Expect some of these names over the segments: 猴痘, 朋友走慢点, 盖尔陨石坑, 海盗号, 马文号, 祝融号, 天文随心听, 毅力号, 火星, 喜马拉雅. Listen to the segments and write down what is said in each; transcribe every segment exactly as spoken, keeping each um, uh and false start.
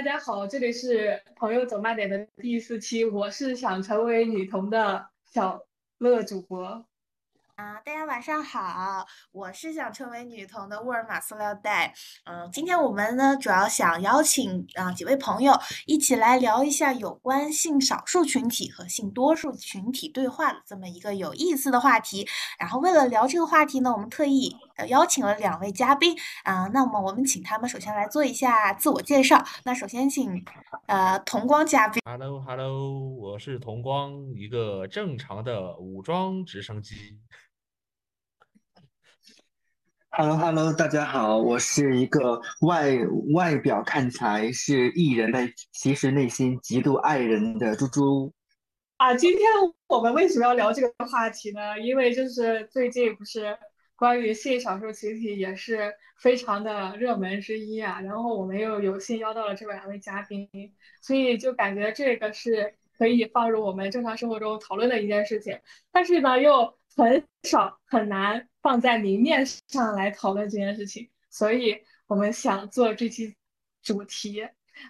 大家好，这里是朋友走慢点的第四期，我是想成为女童的小乐主播。啊，大家晚上好，我是想成为女童的沃尔玛塑料袋。嗯，今天我们呢主要想邀请啊几位朋友一起来聊一下有关性少数群体和性多数群体对话的这么一个有意思的话题。然后为了聊这个话题呢，我们特意邀请了两位嘉宾啊。那么我们请他们首先来做一下自我介绍。那首先请呃童光嘉宾。Hello Hello， 我是童光，一个正常的武装直升机。Hello Hello， 大家好，我是一个外外表看起来是艺人但其实内心极度爱人的猪猪。啊，今天我们为什么要聊这个话题呢？因为就是最近不是关于性少数群体也是非常的热门之一啊，然后我们又有幸邀到了这两位嘉宾，所以就感觉这个是可以放入我们正常生活中讨论的一件事情，但是呢又很少很难放在明面上来讨论这件事情，所以我们想做这期主题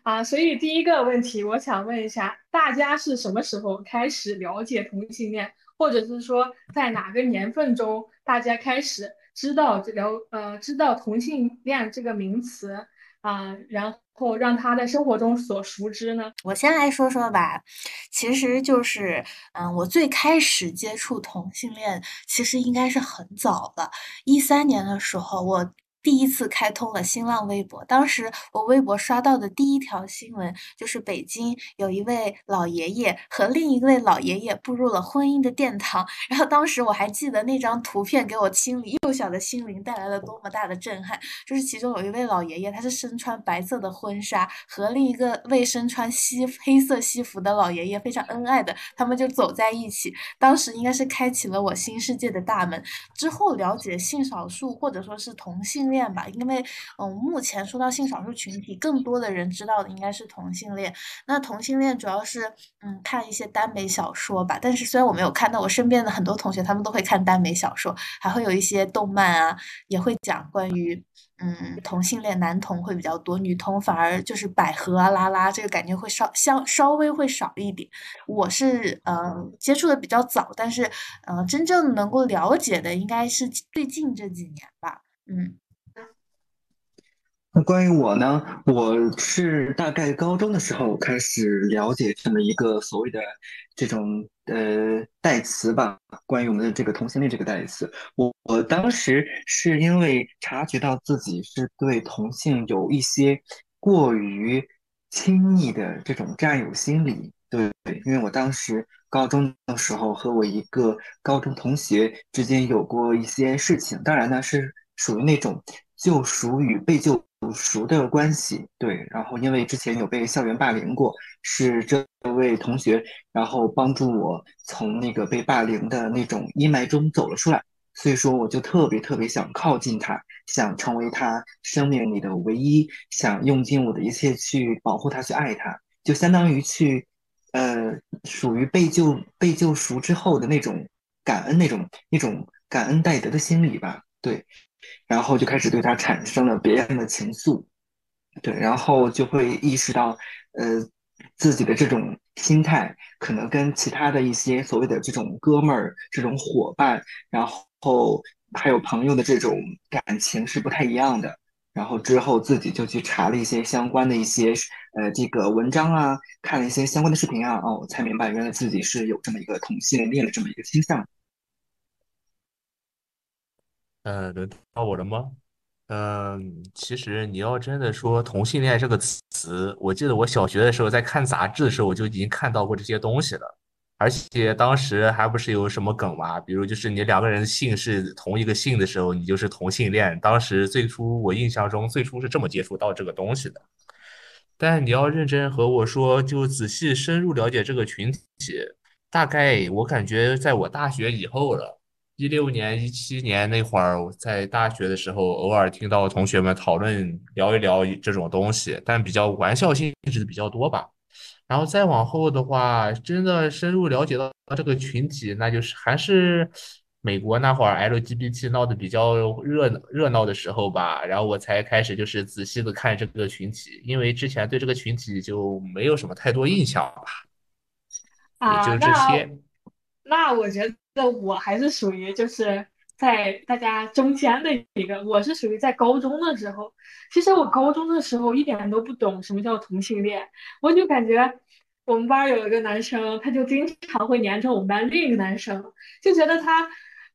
啊。所以第一个问题我想问一下，大家是什么时候开始了解同性恋，或者是说在哪个年份中大家开始知道了呃知道同性恋这个名词啊，然后让他在生活中所熟知呢？我先来说说吧，其实就是，嗯，我最开始接触同性恋，其实应该是很早了，一三年的时候，我第一次开通了新浪微博。当时我微博刷到的第一条新闻就是北京有一位老爷爷和另一位老爷爷步入了婚姻的殿堂，然后当时我还记得那张图片给我心里幼小的心灵带来了多么大的震撼。就是其中有一位老爷爷，他是身穿白色的婚纱，和另一个位身穿西黑色西服的老爷爷非常恩爱的，他们就走在一起。当时应该是开启了我新世界的大门。之后了解性少数或者说是同性恋吧，因为嗯，目前说到性少数群体，更多的人知道的应该是同性恋。那同性恋主要是嗯看一些耽美小说吧，但是虽然我没有看到，我身边的很多同学他们都会看耽美小说，还会有一些动漫啊，也会讲关于嗯同性恋，男同会比较多，女同反而就是百合啊拉拉这个感觉会稍相稍微会少一点。我是呃接触的比较早，但是呃真正能够了解的应该是最近这几年吧，嗯。关于我呢，我是大概高中的时候开始了解这么一个所谓的这种呃代词吧，关于我们的这个同性恋这个代词。我我当时是因为察觉到自己是对同性有一些过于亲密的这种占有心理，对，因为我当时高中的时候和我一个高中同学之间有过一些事情，当然呢是属于那种救赎与被救赎的关系，对。然后因为之前有被校园霸凌过，是这位同学然后帮助我从那个被霸凌的那种阴霾中走了出来，所以说我就特别特别想靠近他，想成为他生命里的唯一，想用尽我的一切去保护他，去爱他，就相当于去呃属于被救被救赎之后的那种感恩，那种那种感恩戴德的心理吧，对。然后就开始对他产生了别样的情愫，对，然后就会意识到，呃，自己的这种心态可能跟其他的一些所谓的这种哥们儿、这种伙伴，然后还有朋友的这种感情是不太一样的。然后之后自己就去查了一些相关的一些呃这个文章啊，看了一些相关的视频啊，哦，我才明白原来自己是有这么一个同性恋的这么一个倾向。呃，轮到我了吗？嗯，其实你要真的说同性恋这个词，我记得我小学的时候在看杂志的时候，我就已经看到过这些东西了，而且当时还不是有什么梗嘛，比如就是你两个人姓是同一个姓的时候，你就是同性恋。当时最初我印象中最初是这么接触到这个东西的，但你要认真和我说，就仔细深入了解这个群体，大概我感觉在我大学以后了。一六年、一七年那会儿，我在大学的时候，偶尔听到同学们讨论、聊一聊这种东西，但比较玩笑性质比较多吧。然后再往后的话，真的深入了解到这个群体，那就是还是美国那会儿 L G B T 闹得比较热热闹的时候吧，然后我才开始就是仔细的看这个群体，因为之前对这个群体就没有什么太多印象吧，也就啊，这那些。那我觉得我还是属于就是在大家中间的一个，我是属于在高中的时候，其实我高中的时候一点都不懂什么叫同性恋，我就感觉我们班儿有一个男生，他就经常会黏着我们班另一个男生，就觉得他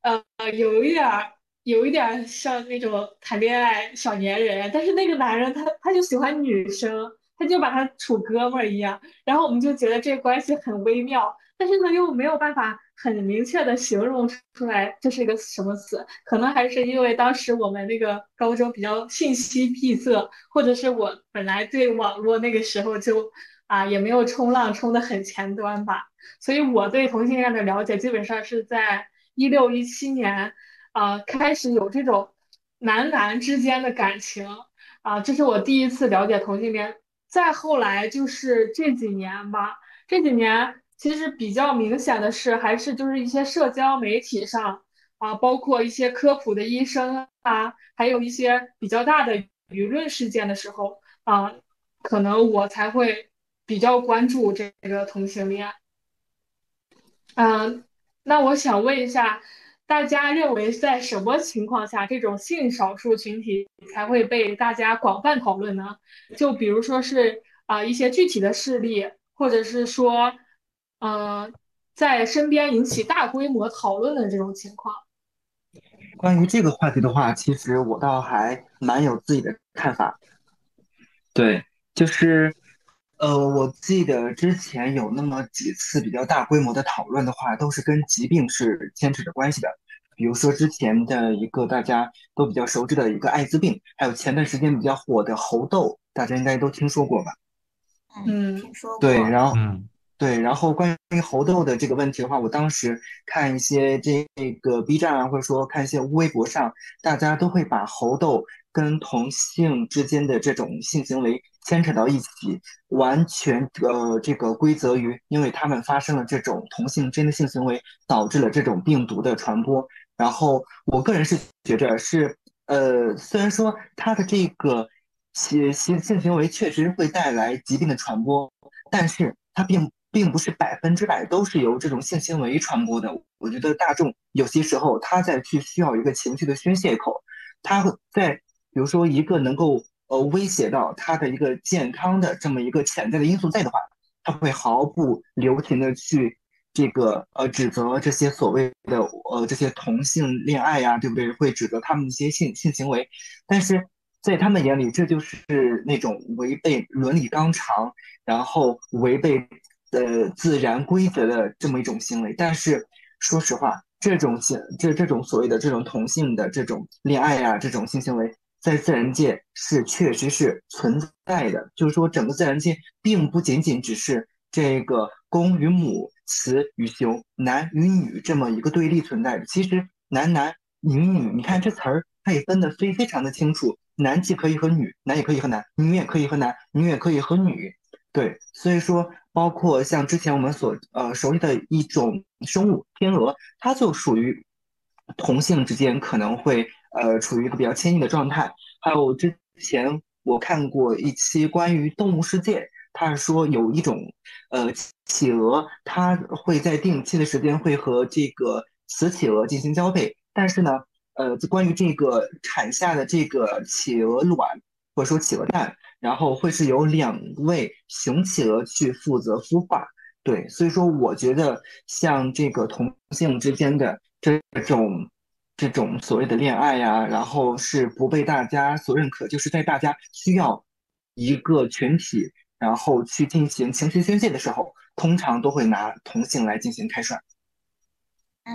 呃有一点儿有一点儿像那种谈恋爱小粘人，但是那个男人他他就喜欢女生，他就把他处哥们儿一样，然后我们就觉得这个关系很微妙，但是呢又没有办法很明确的形容出来这是一个什么词，可能还是因为当时我们那个高中比较信息闭塞，或者是我本来对网络那个时候就啊也没有冲浪冲得很前端吧，所以我对同性恋的了解基本上是在一六一七年啊、开始有这种男男之间的感情啊、这是我第一次了解同性恋。再后来就是这几年吧，这几年其实比较明显的是，还是就是一些社交媒体上啊，包括一些科普的医生啊，还有一些比较大的舆论事件的时候啊，可能我才会比较关注这个同性恋。嗯，那我想问一下，大家认为在什么情况下这种性少数群体才会被大家广泛讨论呢？就比如说是啊、一些具体的事例，或者是说，呃，在身边引起大规模讨论的这种情况。关于这个话题的话，其实我倒还蛮有自己的看法。对，就是呃，我记得之前有那么几次比较大规模的讨论的话，都是跟疾病是牵扯着关系的。比如说之前的一个大家都比较熟知的一个艾滋病，还有前段时间比较火的猴痘，大家应该都听说过吧？嗯，嗯，听说对，过。然后嗯对，然后关于猴痘的这个问题的话，我当时看一些这个 B 站啊，或者说看一些微博上，大家都会把猴痘跟同性之间的这种性行为牵扯到一起，完全呃这个归责于，因为他们发生了这种同性之间的性行为，导致了这种病毒的传播。然后我个人是觉着是呃，虽然说它的这个性性性行为确实会带来疾病的传播，但是它并并不是百分之百都是由这种性行为传播的。我觉得大众有些时候他在去需要一个情绪的宣泄口，他会在比如说一个能够呃威胁到他的一个健康的这么一个潜在的因素在的话，他会毫不留情的去这个呃指责这些所谓的呃这些同性恋爱呀、对不对？会指责他们一些性性行为，但是在他们眼里，这就是那种违背伦理纲常，然后违背呃自然规则的这么一种行为。但是说实话，这种性这这种所谓的这种同性的这种恋爱啊，这种性行为，在自然界是确实是存在的。就是说，整个自然界并不仅仅只是这个公与母、雌与雄、男与女这么一个对立存在的。其实男男女女，你看这词儿，它也分得非非常的清楚。男既可以和女，男也可以和男，女也可以和男，女也可以和女。对，所以说，包括像之前我们所呃熟悉的一种生物天鹅，它就属于同性之间可能会呃处于一个比较亲密的状态。还有之前我看过一期关于动物世界，它是说有一种呃企鹅，它会在定期的时间会和这个雌企鹅进行交配，但是呢，呃，就关于这个产下的这个企鹅卵或者说企鹅蛋，然后会是由两位雄企鹅去负责孵化。对，所以说我觉得像这个同性之间的这种这种所谓的恋爱呀、然后是不被大家所认可，就是在大家需要一个群体，然后去进行情绪宣泄的时候，通常都会拿同性来进行开涮。嗯，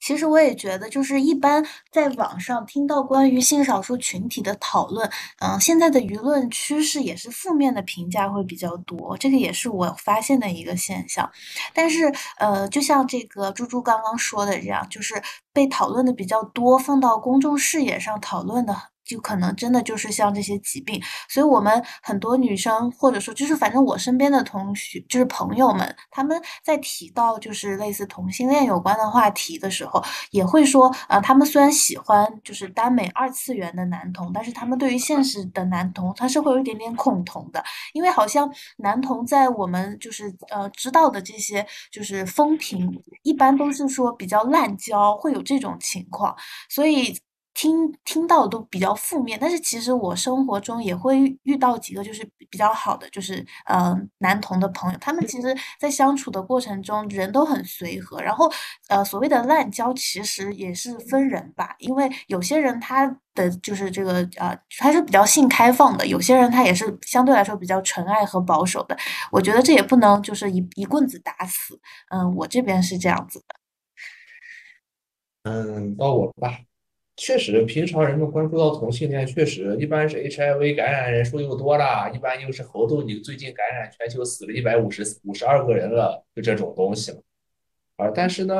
其实我也觉得，就是一般在网上听到关于性少数群体的讨论，嗯，现在的舆论趋势也是负面的评价会比较多，这个也是我发现的一个现象。但是，呃，就像这个猪猪刚刚说的这样，就是被讨论的比较多，放到公众视野上讨论的就可能真的就是像这些疾病，所以我们很多女生或者说就是反正我身边的同学就是朋友们，他们在提到就是类似同性恋有关的话题的时候，也会说啊、呃，他们虽然喜欢就是耽美二次元的男同，但是他们对于现实的男同他是会有一点点恐同的，因为好像男同在我们就是呃知道的这些就是风评一般都是说比较滥交，会有这种情况，所以听听到都比较负面，但是其实我生活中也会遇到几个就是比较好的，就是呃男同的朋友，他们其实在相处的过程中人都很随和，然后呃所谓的滥交其实也是分人吧，因为有些人他的就是这个呃他是比较性开放的，有些人他也是相对来说比较纯爱和保守的，我觉得这也不能就是一一棍子打死，嗯、我这边是这样子的。嗯，到我吧。确实，平常人们关注到同性恋，确实一般是 H I V 感染人数又多了，一般又是猴痘，你最近感染全球死了一百五十五十二个人了，就这种东西嘛。啊，但是呢，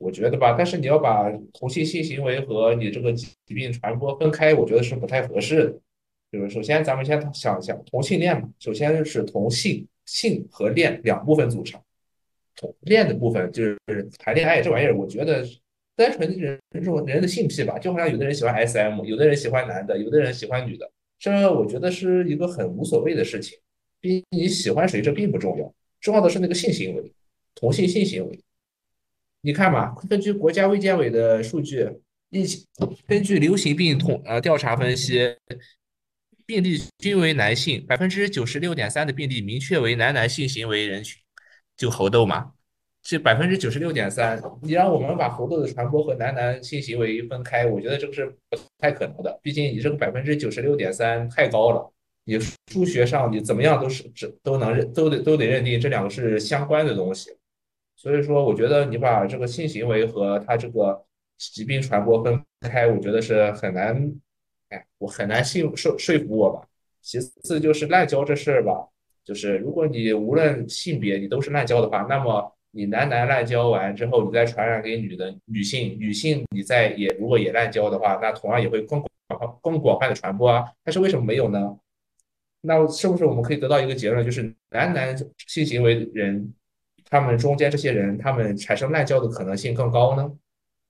我觉得吧，但是你要把同性性行为和你这个疾病传播分开，我觉得是不太合适的。就是首先，咱们先想想同性恋嘛，首先是同性性和恋两部分组成，同恋的部分就是谈恋爱这玩意儿，我觉得。单纯的人这种人的性癖吧，就好像有的人喜欢 S M， 有的人喜欢男的，有的人喜欢女的，这我觉得是一个很无所谓的事情。并你喜欢谁这并不重要，重要的是那个性行为，同性性行为。你看嘛，根据国家卫健委的数据，疫情根据流行病统呃调查分析，病例均为男性，百分之九十六点三的病例明确为男男性行为人群，就猴痘嘛。是百分之九十六点三，你让我们把猴痘的传播和男男性行为分开，我觉得这个是不太可能的。毕竟你这个百分之九十六点三太高了，你数学上你怎么样都是都能认都得都得认定这两个是相关的东西。所以说，我觉得你把这个性行为和他这个疾病传播分开，我觉得是很难，哎，我很难信说说服我吧。其次就是滥交这事儿吧，就是如果你无论性别你都是滥交的话，那么你男男滥交完之后，你再传染给女的女性，女性你再也如果也滥交的话，那同样也会更广更广泛的传播啊。但是为什么没有呢？那是不是我们可以得到一个结论，就是男男性行为人，他们中间这些人，他们产生滥交的可能性更高呢？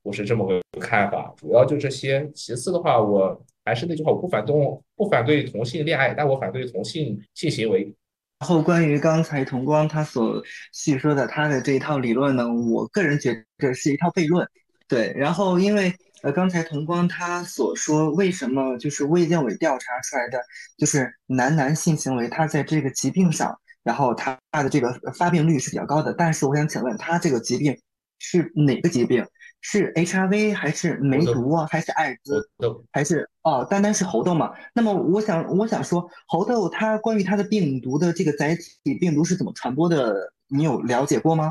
我是这么个看法，主要就这些。其次的话，我还是那句话，我不反对不反对同性恋爱，但我反对同性性行为。然后关于刚才童光他所叙说的他的这一套理论呢，我个人觉得是一套悖论。对，然后因为呃刚才童光他所说为什么就是卫健委调查出来的就是男男性行为，他在这个疾病上，然后他的这个发病率是比较高的，但是我想请问他这个疾病是哪个疾病？是 H I V 还是梅毒啊，还是艾滋，还是哦，单单是猴痘嘛？那么我想，我想说，猴痘它关于它的病毒的这个载体，病毒是怎么传播的？你有了解过吗？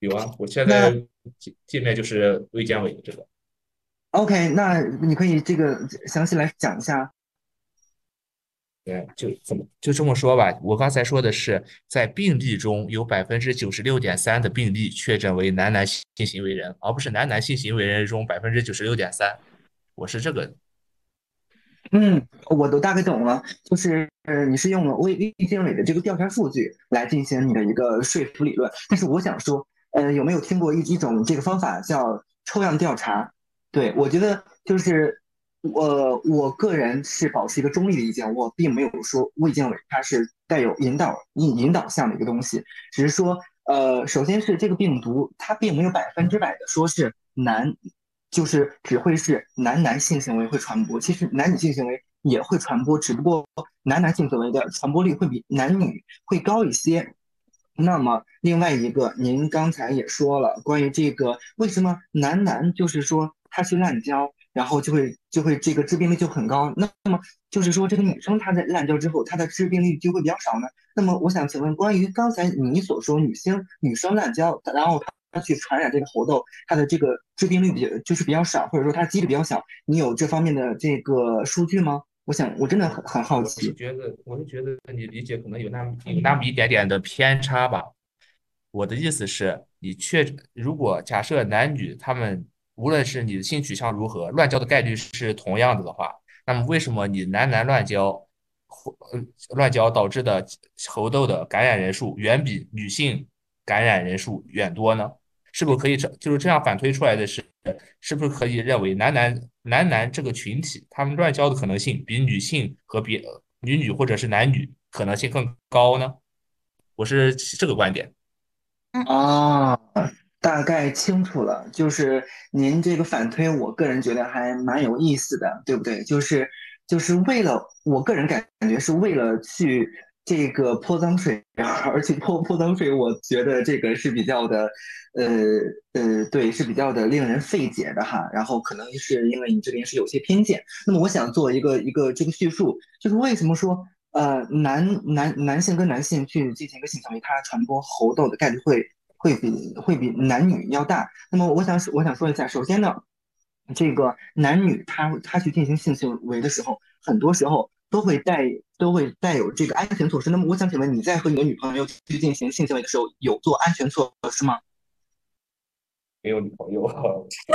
有啊，我现在界面就是卫健委的这个。OK， 那你可以这个详细来讲一下。对，就怎么就这么说吧。我刚才说的是，在病例中有百分之九十六点三的病例确诊为男男性行为人，而不是男男性行为人中百分之九十六点三。我是这个。嗯，我都大概懂了，就是呃，你是用了卫健委的这个调查数据来进行你的一个说服理论。但是我想说，呃，有没有听过一一种这个方法叫抽样调查？对，我觉得就是。我我个人是保持一个中立的意见，我并没有说卫健委它是带有引导引引导项的一个东西，只是说，呃，首先是这个病毒它并没有百分之百的说是男，就是只会是男男性行为会传播，其实男女性行为也会传播，只不过男男性行为的传播率会比男女会高一些。那么另外一个，您刚才也说了关于这个为什么男男就是说他去滥交。然后就会就会这个致病率就很高，那么就是说这个女生她在滥交之后，她的致病率就会比较少呢。那么我想请问，关于刚才你所说女性女生滥交，然后她去传染这个猴痘，她的这个致病率比就是比较少，或者说她几率比较小，你有这方面的这个数据吗？我想我真的很很好奇。我是觉得，我是觉得你理解可能有那么有那么一点点的偏差吧。我的意思是，你确如果假设男女他们。无论是你的性取向如何，乱交的概率是同样的的话，那么为什么你男男乱交乱交导致的猴痘的感染人数远比女性感染人数远多呢？是不是可以就是这样反推出来的是，是不是可以认为男男男男这个群体他们乱交的可能性比女性和别女女或者是男女可能性更高呢？我是这个观点。啊，大概清楚了，就是您这个反推我个人觉得还蛮有意思的，对不对？就是就是为了我个人感觉是为了去这个泼脏水，而且泼泼脏水我觉得这个是比较的呃呃对，是比较的令人费解的哈。然后可能是因为你这边是有些偏见，那么我想做一个一个这个叙述，就是为什么说呃，男男男性跟男性去进行一个性行为，它传播猴痘的概率会会比会比男女要大。那么我想我想说一下，首先呢，这个男女他他去进行性行为的时候，很多时候都会带都会带有这个安全措施。那么我想请问你在和你的女朋友去进行性行为的时候，有做安全措施吗？没有女朋友，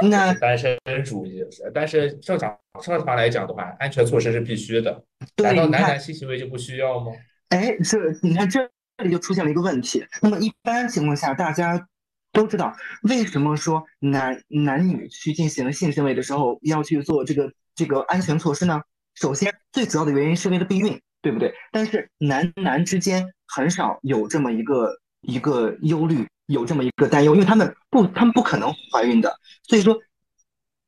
那单身主义。但是正常正常来讲的话，安全措施是必须的。难道男男性行为就不需要吗？哎，这你看这里就出现了一个问题。那么一般情况下，大家都知道为什么说男男女去进行性行为的时候要去做这个这个安全措施呢？首先，最主要的原因是为了避孕，对不对？但是男男之间很少有这么一个一个忧虑。有这么一个担忧，因为他们不，他们不可能怀孕的，所以说，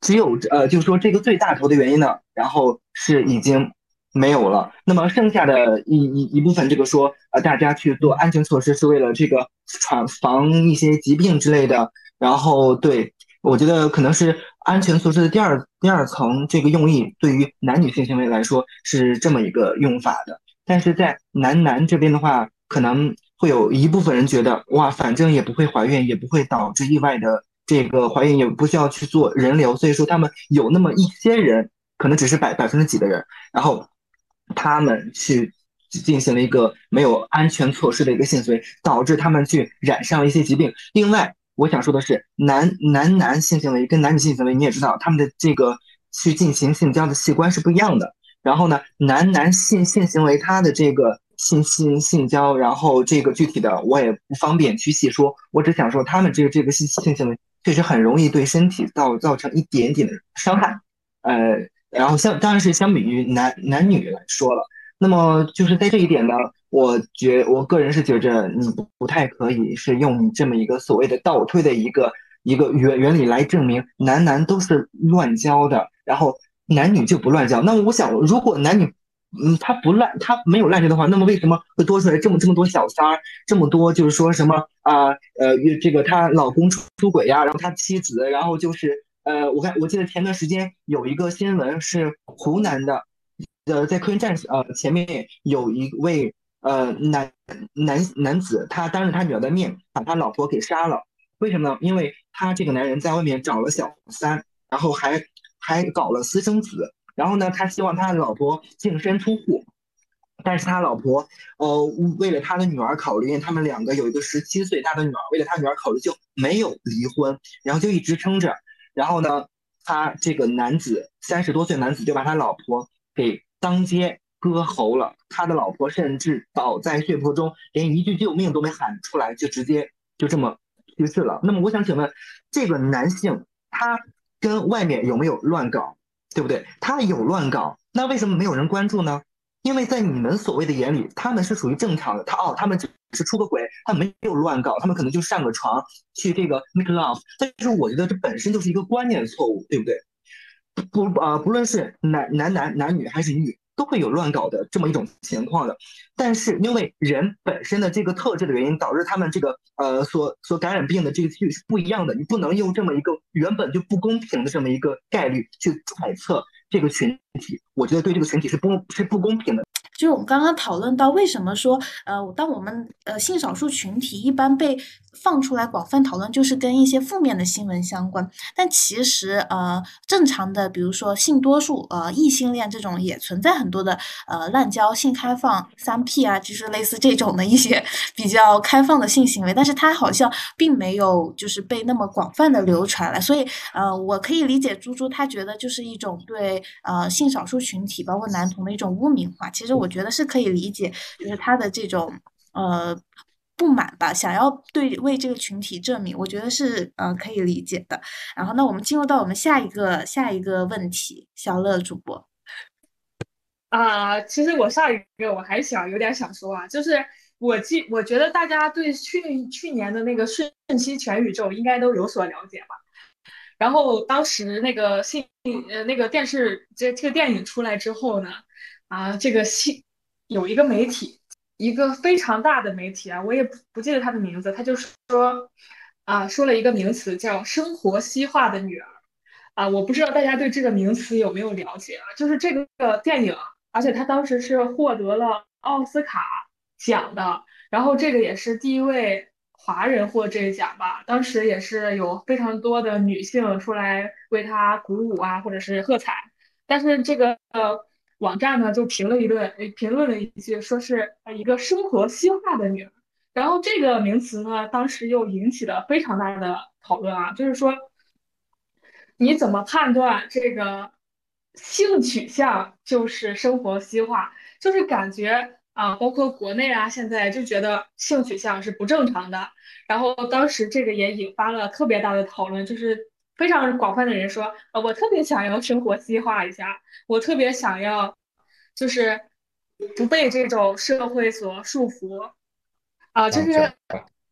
只有呃，就是说这个最大头的原因呢，然后是已经没有了。那么剩下的一一一部分，这个说呃，大家去做安全措施是为了这个传防一些疾病之类的。然后对，我觉得可能是安全措施的第二第二层这个用意，对于男女性行为来说是这么一个用法的。但是在男男这边的话，可能会有一部分人觉得，哇，反正也不会怀孕，也不会导致意外的这个怀孕，也不需要去做人流，所以说他们有那么一些人，可能只是百百分之几的人，然后他们去进行了一个没有安全措施的一个性行为，导致他们去染上一些疾病。另外，我想说的是，男男男性行为跟男女性行为，你也知道，他们的这个去进行性交的器官是不一样的。然后呢，男男性性行为他的这个。性性性交，然后这个具体的我也不方便去细说，我只想说他们这个这个性性行为确实很容易对身体造造成一点点的伤害，呃，然后相当然是相比于男男女来说了，那么就是在这一点呢，我觉我个人是觉着你不不太可以是用你这么一个所谓的倒推的一个一个原原理来证明男男都是乱交的，然后男女就不乱交。那我想，如果男女嗯，他不滥，他没有滥交的话，那么为什么会多出来这么这么多小三儿，这么多就是说什么啊 呃, 呃这个他老公出出轨呀、啊，然后他妻子，然后就是呃，我看我记得前段时间有一个新闻是湖南的，呃，在客运站呃前面有一位呃男男男子，他当着他女儿的面把他老婆给杀了，为什么呢？因为他这个男人在外面找了小三，然后还还搞了私生子。然后呢，他希望他的老婆净身出户，但是他老婆，呃，为了他的女儿考虑，因为他们两个有一个十七岁大的女儿，为了他女儿考虑就没有离婚，然后就一直撑着。然后呢，他这个男子三十多岁男子就把他老婆给当街割喉了，他的老婆甚至倒在血泊中，连一句救命都没喊出来，就直接就这么去世了。那么我想请问，这个男性他跟外面有没有乱搞？对不对？他有乱搞，那为什么没有人关注呢？因为在你们所谓的眼里，他们是属于正常的。他哦，他们只是出个轨，他没有乱搞，他们可能就上个床去这个 make love。但是我觉得这本身就是一个观念的错误，对不对？不啊、呃，不论是男男男男女还是女，都会有乱搞的这么一种情况的。但是因为人本身的这个特质的原因，导致他们这个呃所所感染病的这个几率是不一样的。你不能用这么一个原本就不公平的这么一个概率去揣测这个群体，我觉得对这个群体是不是不公平的。就是我们刚刚讨论到为什么说，呃，当我们呃性少数群体一般被放出来广泛讨论，就是跟一些负面的新闻相关。但其实呃，正常的，比如说性多数、呃异性恋这种，也存在很多的呃滥交、性开放、三 P 啊，就是类似这种的一些比较开放的性行为，但是它好像并没有就是被那么广泛的流传来。所以呃，我可以理解猪猪他觉得就是一种对呃性少数群体，包括男同的一种污名化。其实我觉得是可以理解，就是他的这种呃。不满吧，想要对为这个群体证明，我觉得是呃可以理解的。然后，那我们进入到我们下一个下一个问题，小乐主播。啊、呃，其实我上一个我还想有点想说啊，就是我记我觉得大家对去去年的那个瞬息全宇宙应该都有所了解吧。然后当时那个信呃那个电视这这个电影出来之后呢，啊、呃、这个信有一个媒体。一个非常大的媒体啊，我也不记得他的名字，他就说啊，说了一个名词叫生活西化的女儿啊，我不知道大家对这个名词有没有了解啊，就是这个电影，而且他当时是获得了奥斯卡奖的，然后这个也是第一位华人获这一奖吧，当时也是有非常多的女性出来为他鼓舞啊，或者是喝彩，但是这个呃网站呢就评论一论评论了一句，说是一个生活西化的女儿，然后这个名词呢当时又引起了非常大的讨论啊，就是说你怎么判断这个性取向就是生活西化，就是感觉啊，包括国内啊现在就觉得性取向是不正常的，然后当时这个也引发了特别大的讨论，就是非常广泛的人说，呃，我特别想要生活西化一下，我特别想要，就是不被这种社会所束缚，啊，就是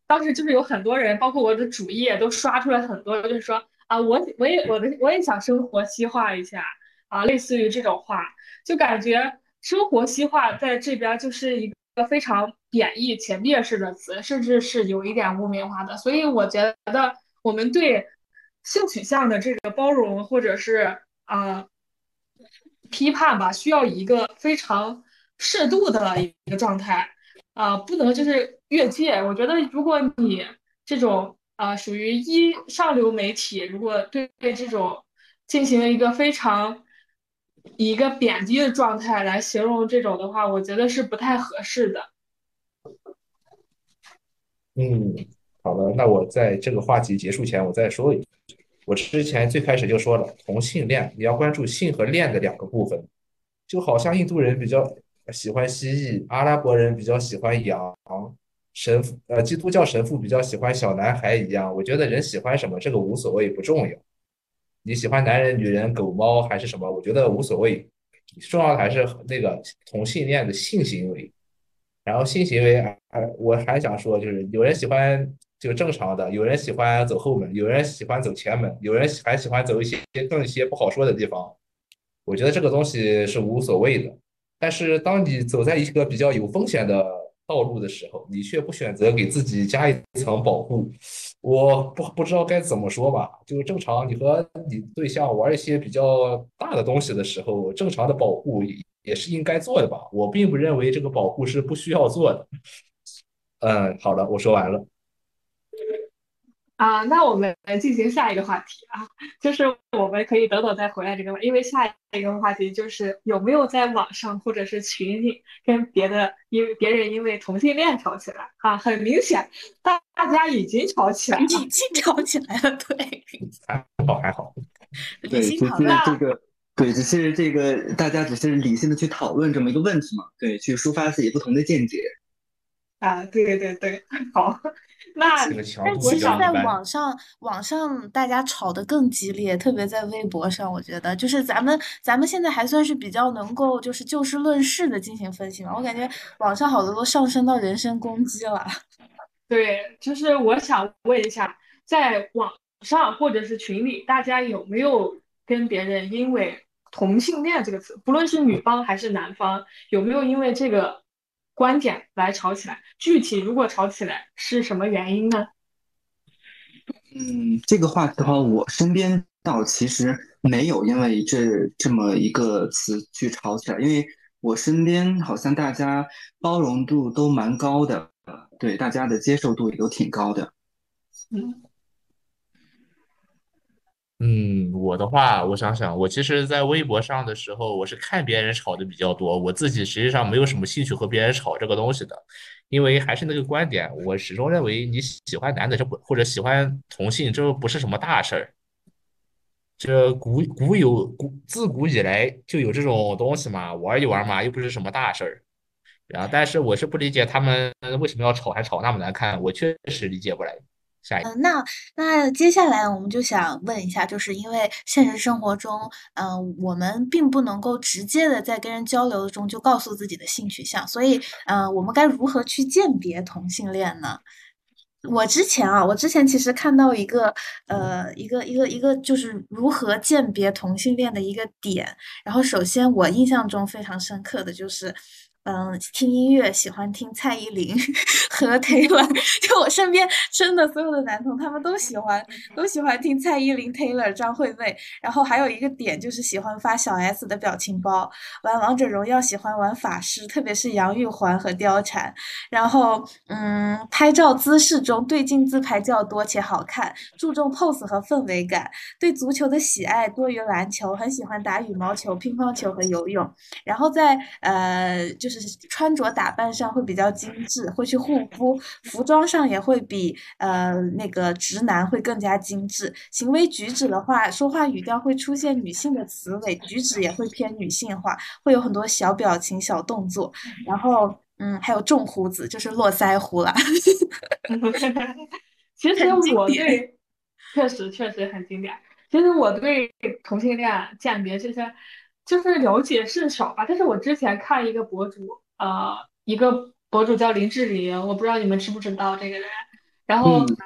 当时就是有很多人，包括我的主页都刷出来很多，就是说啊，我我也我的我也想生活西化一下啊，类似于这种话，就感觉生活西化在这边就是一个非常贬义且蔑视的词，甚至是有一点污名化的，所以我觉得我们对性取向的这个包容或者是啊、呃、批判吧，需要一个非常适度的一个状态啊、呃，不能就是越界。我觉得如果你这种啊、呃、属于一上流媒体，如果对这种进行一个非常以一个贬低的状态来形容这种的话，我觉得是不太合适的。嗯。好了，那我在这个话题结束前我再说一句，我之前最开始就说了，同性恋你要关注性和恋的两个部分，就好像印度人比较喜欢蜥蜴，阿拉伯人比较喜欢羊，神父呃基督教神父比较喜欢小男孩一样，我觉得人喜欢什么这个无所谓不重要，你喜欢男人女人狗猫还是什么我觉得无所谓，重要的还是那个同性恋的性行为。然后性行为啊，我还想说就是有人喜欢就正常的，有人喜欢走后门，有人喜欢走前门，有人还喜欢走一些更一些不好说的地方，我觉得这个东西是无所谓的，但是当你走在一个比较有风险的道路的时候，你却不选择给自己加一层保护，我不不知道该怎么说吧，就正常你和你对象玩一些比较大的东西的时候，正常的保护也是应该做的吧，我并不认为这个保护是不需要做的。嗯，好了，我说完了啊，那我们进行下一个话题啊，就是我们可以等等再回来这个，因为下一个话题就是有没有在网上或者是群里跟别的因为别人因为同性恋吵起来啊？很明显，大家已经吵起来了，已经吵起来了，对，还好还好，对，只是这个，对，只是这个大家只是理性的去讨论这么一个问题嘛，对，去抒发自己不同的见解。啊，对对对，好。那但其实在网上网上大家吵得更激烈，特别在微博上，我觉得就是咱们咱们现在还算是比较能够就是就事论事的进行分析嘛，我感觉网上好多都上升到人身攻击了。对，就是我想问一下，在网上或者是群里，大家有没有跟别人因为同性恋这个词，不论是女方还是男方，有没有因为这个观点来吵起来，具体如果吵起来是什么原因呢？嗯，这个话题的话，我身边倒其实没有因为这这么一个词去吵起来，因为我身边好像大家包容度都蛮高的，对，大家的接受度也都挺高的。嗯嗯，我的话，我想想，我其实，在微博上的时候，我是看别人吵的比较多，我自己实际上没有什么兴趣和别人吵这个东西的，因为还是那个观点，我始终认为你喜欢男的这不或者喜欢同性，这不是什么大事儿。这古古有古自古以来就有这种东西嘛，玩一玩嘛，又不是什么大事儿。然后，但是我是不理解他们为什么要吵，还吵那么难看，我确实理解不来。下一个。嗯，那那接下来我们就想问一下，就是因为现实生活中，嗯、我们并不能够直接的在跟人交流中就告诉自己的性取向，所以，嗯、我们该如何去鉴别同性恋呢？我之前啊，我之前其实看到一个呃，一个一个一个，就是如何鉴别同性恋的一个点。然后，首先我印象中非常深刻的就是，嗯、听音乐喜欢听蔡依林 和 Taylor， 就我身边真的所有的男同，他们都喜欢都喜欢听蔡依林、Taylor、张惠妹。然后还有一个点就是喜欢发小 S 的表情包，玩王者荣耀喜欢玩法师，特别是杨玉环和貂蝉。然后，嗯，拍照姿势中对镜自拍较多且好看，注重 pose 和氛围感，对足球的喜爱多于篮球，很喜欢打羽毛球、乒乓球和游泳。然后在呃，就是穿着打扮上会比较精致，会去护肤，服装上也会比呃那个直男会更加精致。行为举止的话，说话语调会出现女性的词尾，举止也会偏女性化，会有很多小表情、小动作。然后，嗯，还有重胡子，就是络腮胡啦。其实很经我典对，确实确实很经典。其实我对同性恋鉴别这些，就是了解甚少吧。但是我之前看一个博主，呃，一个博主叫林志玲，我不知道你们知不知道这个人。然后嗯，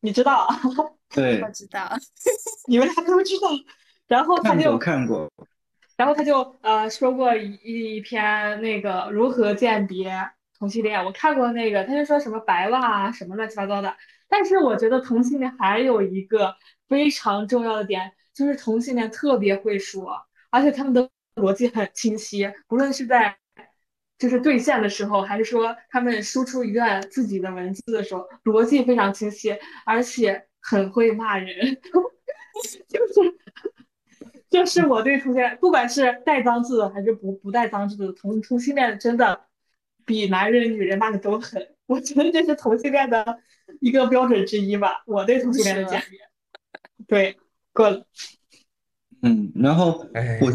你知道，对，我知道，你们俩都知道。然后他看过就，看过，然后他就呃说过一一篇那个如何鉴别同性恋，我看过那个，他就说什么白袜啊，什么乱七八糟的。但是我觉得同性恋还有一个非常重要的点，就是同性恋特别会说，而且他们的逻辑很清晰，无论是在就是兑现的时候，还是说他们输出一段自己的文字的时候，逻辑非常清晰，而且很会骂人。就是就是我对同性恋，不管是带脏字的还是不不带脏字的，同同性恋真的比男人女人骂的都狠。我觉得这是同性恋的一个标准之一吧，我对同性恋是的鉴别。对，过了。嗯，然后我哎，就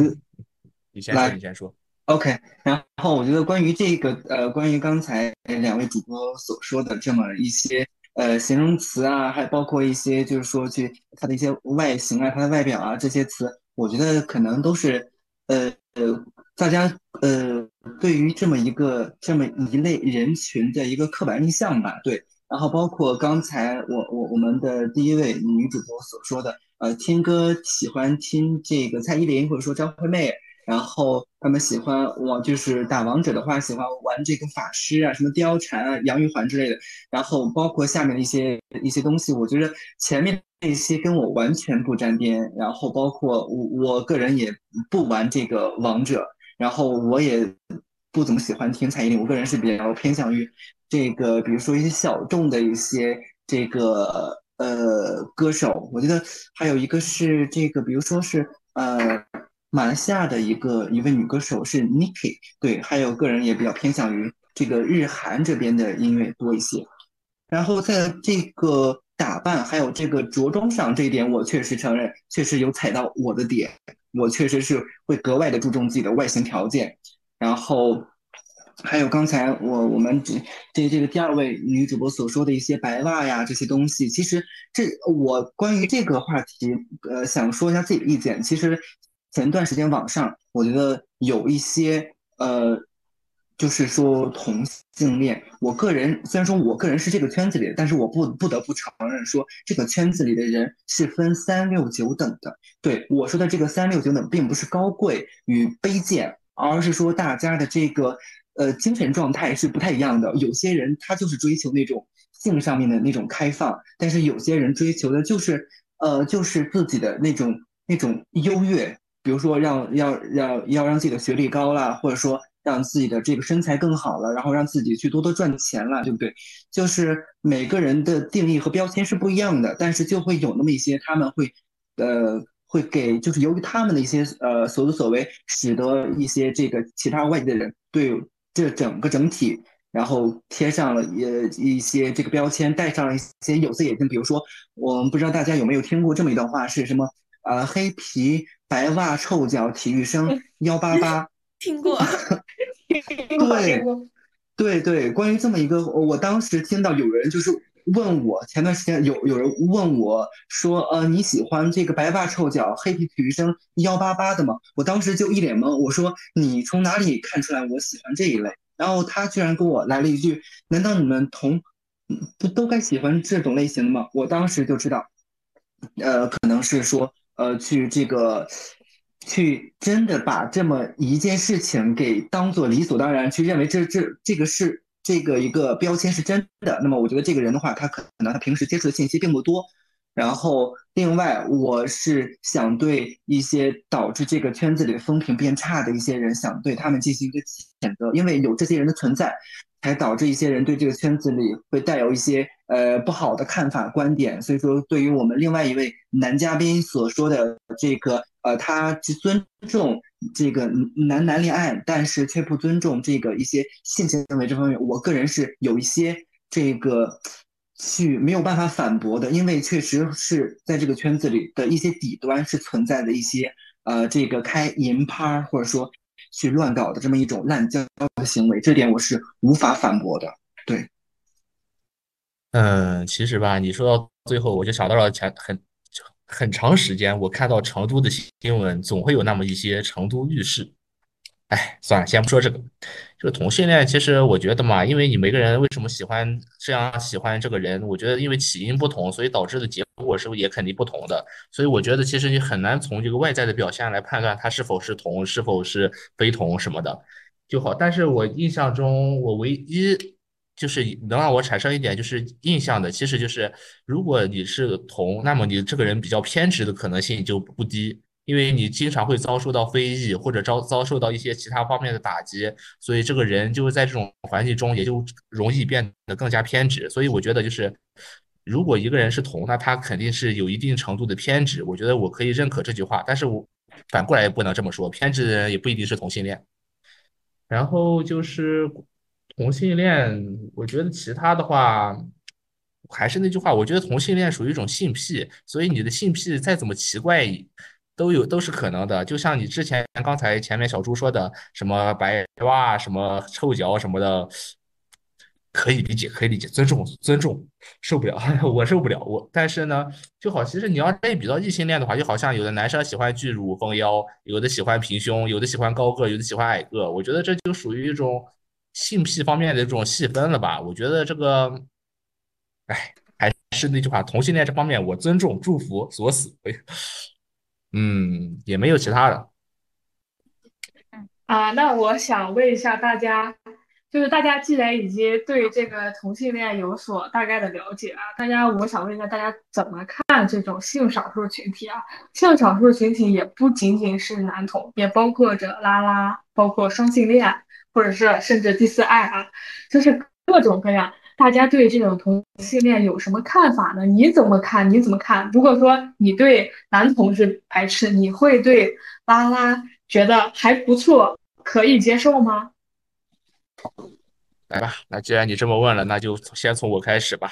你先说，来。你先说。OK，然后我觉得关于这个呃，关于刚才两位主播所说的这么一些呃形容词啊，还包括一些就是说去它的一些外形啊、它的外表啊这些词，我觉得可能都是呃呃大家呃对于这么一个这么一类人群的一个刻板印象吧，对。然后包括刚才我我我们的第一位女主播所说的，呃，听歌喜欢听这个蔡依林或者说张惠妹，然后他们喜欢我就是打王者的话，喜欢玩这个法师啊，什么貂蝉啊、杨玉环之类的。然后包括下面的一些一些东西，我觉得前面那些跟我完全不沾边。然后包括我我个人也不玩这个王者，然后我也不怎么喜欢听蔡依林，我个人是比较偏向于这个，比如说一些小众的一些这个呃歌手。我觉得还有一个是这个，比如说是呃马来西亚的一个一位女歌手是 Niki， 对，还有个人也比较偏向于这个日韩这边的音乐多一些。然后在这个打扮还有这个着装上这一点，我确实承认，确实有踩到我的点。我确实是会格外的注重自己的外形条件。然后还有刚才我我们这这这个第二位女主播所说的一些白袜呀这些东西，其实这我关于这个话题，呃，想说一下自己的意见。其实前段时间网上，我觉得有一些呃，就是说同性恋，我个人虽然说我个人是这个圈子里的，但是我不不得不承认说，这个圈子里的人是分三六九等的。对，我说的这个三六九等，并不是高贵与卑贱，而是说大家的这个呃精神状态是不太一样的。有些人他就是追求那种性上面的那种开放，但是有些人追求的就是呃就是自己的那种那种优越。比如说让要要要让自己的学历高了，或者说让自己的这个身材更好了，然后让自己去多多赚钱了，对不对？就是每个人的定义和标签是不一样的，但是就会有那么一些他们会呃会给，就是由于他们的一些呃所作所为，使得一些这个其他外界的人对这整个整体然后贴上了一些这个标签，戴上了一些有色眼镜。比如说我们不知道大家有没有听过这么一段话，是什么呃黑皮白袜臭脚体育生一八八听过对对对，关于这么一个，我当时听到有人就是问我，前段时间有有人问我说呃你喜欢这个白袜臭脚黑皮体育生一八八的吗？我当时就一脸懵，我说你从哪里看出来我喜欢这一类？然后他居然跟我来了一句，难道你们同不都该喜欢这种类型的吗？我当时就知道呃可能是说呃去这个去真的把这么一件事情给当作理所当然，去认为这这这个是这个一个标签是真的。那么我觉得这个人的话，他可能他平时接触的信息并不多。然后另外我是想对一些导致这个圈子里的风评变差的一些人，想对他们进行一个谴责，因为有这些人的存在，才导致一些人对这个圈子里会带有一些呃不好的看法观点。所以说对于我们另外一位男嘉宾所说的这个呃他只尊重这个男男恋爱，但是却不尊重这个一些性行为这方面，我个人是有一些这个去没有办法反驳的，因为确实是在这个圈子里的一些底端是存在的一些呃这个开银趴或者说去乱搞的这么一种滥交的行为，这点我是无法反驳的。对，嗯，其实吧，你说到最后，我就想到了前很很长时间，我看到成都的新闻，总会有那么一些成都遇事。哎，算了，先不说这个。这个同性恋，其实我觉得嘛，因为你每个人为什么喜欢这样喜欢这个人，我觉得因为起因不同，所以导致的结果是也肯定不同的。所以我觉得其实你很难从这个外在的表现来判断他是否是同，是否是非同什么的就好。但是我印象中，我唯一就是能让我产生一点就是印象的，其实就是如果你是同，那么你这个人比较偏执的可能性就不低。因为你经常会遭受到非议，或者遭遭受到一些其他方面的打击，所以这个人就是在这种环境中也就容易变得更加偏执。所以我觉得就是如果一个人是同，那他肯定是有一定程度的偏执，我觉得我可以认可这句话，但是我反过来也不能这么说，偏执的人也不一定是同性恋。然后就是同性恋，我觉得其他的话还是那句话，我觉得同性恋属于一种性癖，所以你的性癖再怎么奇怪都有都是可能的，就像你之前刚才前面小猪说的，什么白袜、什么臭脚什么的，可以理解，可以理解，尊重尊重，受不了，我受不了我。但是呢，就好，其实你要类比到异性恋的话，就好像有的男生喜欢巨乳丰腰，有的喜欢平胸，有的喜欢高个，有的喜欢矮个，我觉得这就属于一种性癖方面的这种细分了吧。我觉得这个，哎，还是那句话，同性恋这方面我尊重、祝福、锁死。嗯，也没有其他的啊。那我想问一下大家，就是大家既然已经对这个同性恋有所大概的了解啊，大家我想问一下大家怎么看这种性少数群体啊？性少数群体也不仅仅是男同，也包括着拉拉，包括双性恋，或者是甚至第四爱啊，就是各种各样。大家对这种同性恋有什么看法呢？你怎么看？你怎么看？如果说你对男同是排斥，你会对拉拉觉得还不错，可以接受吗？来吧，那既然你这么问了，那就先从我开始吧。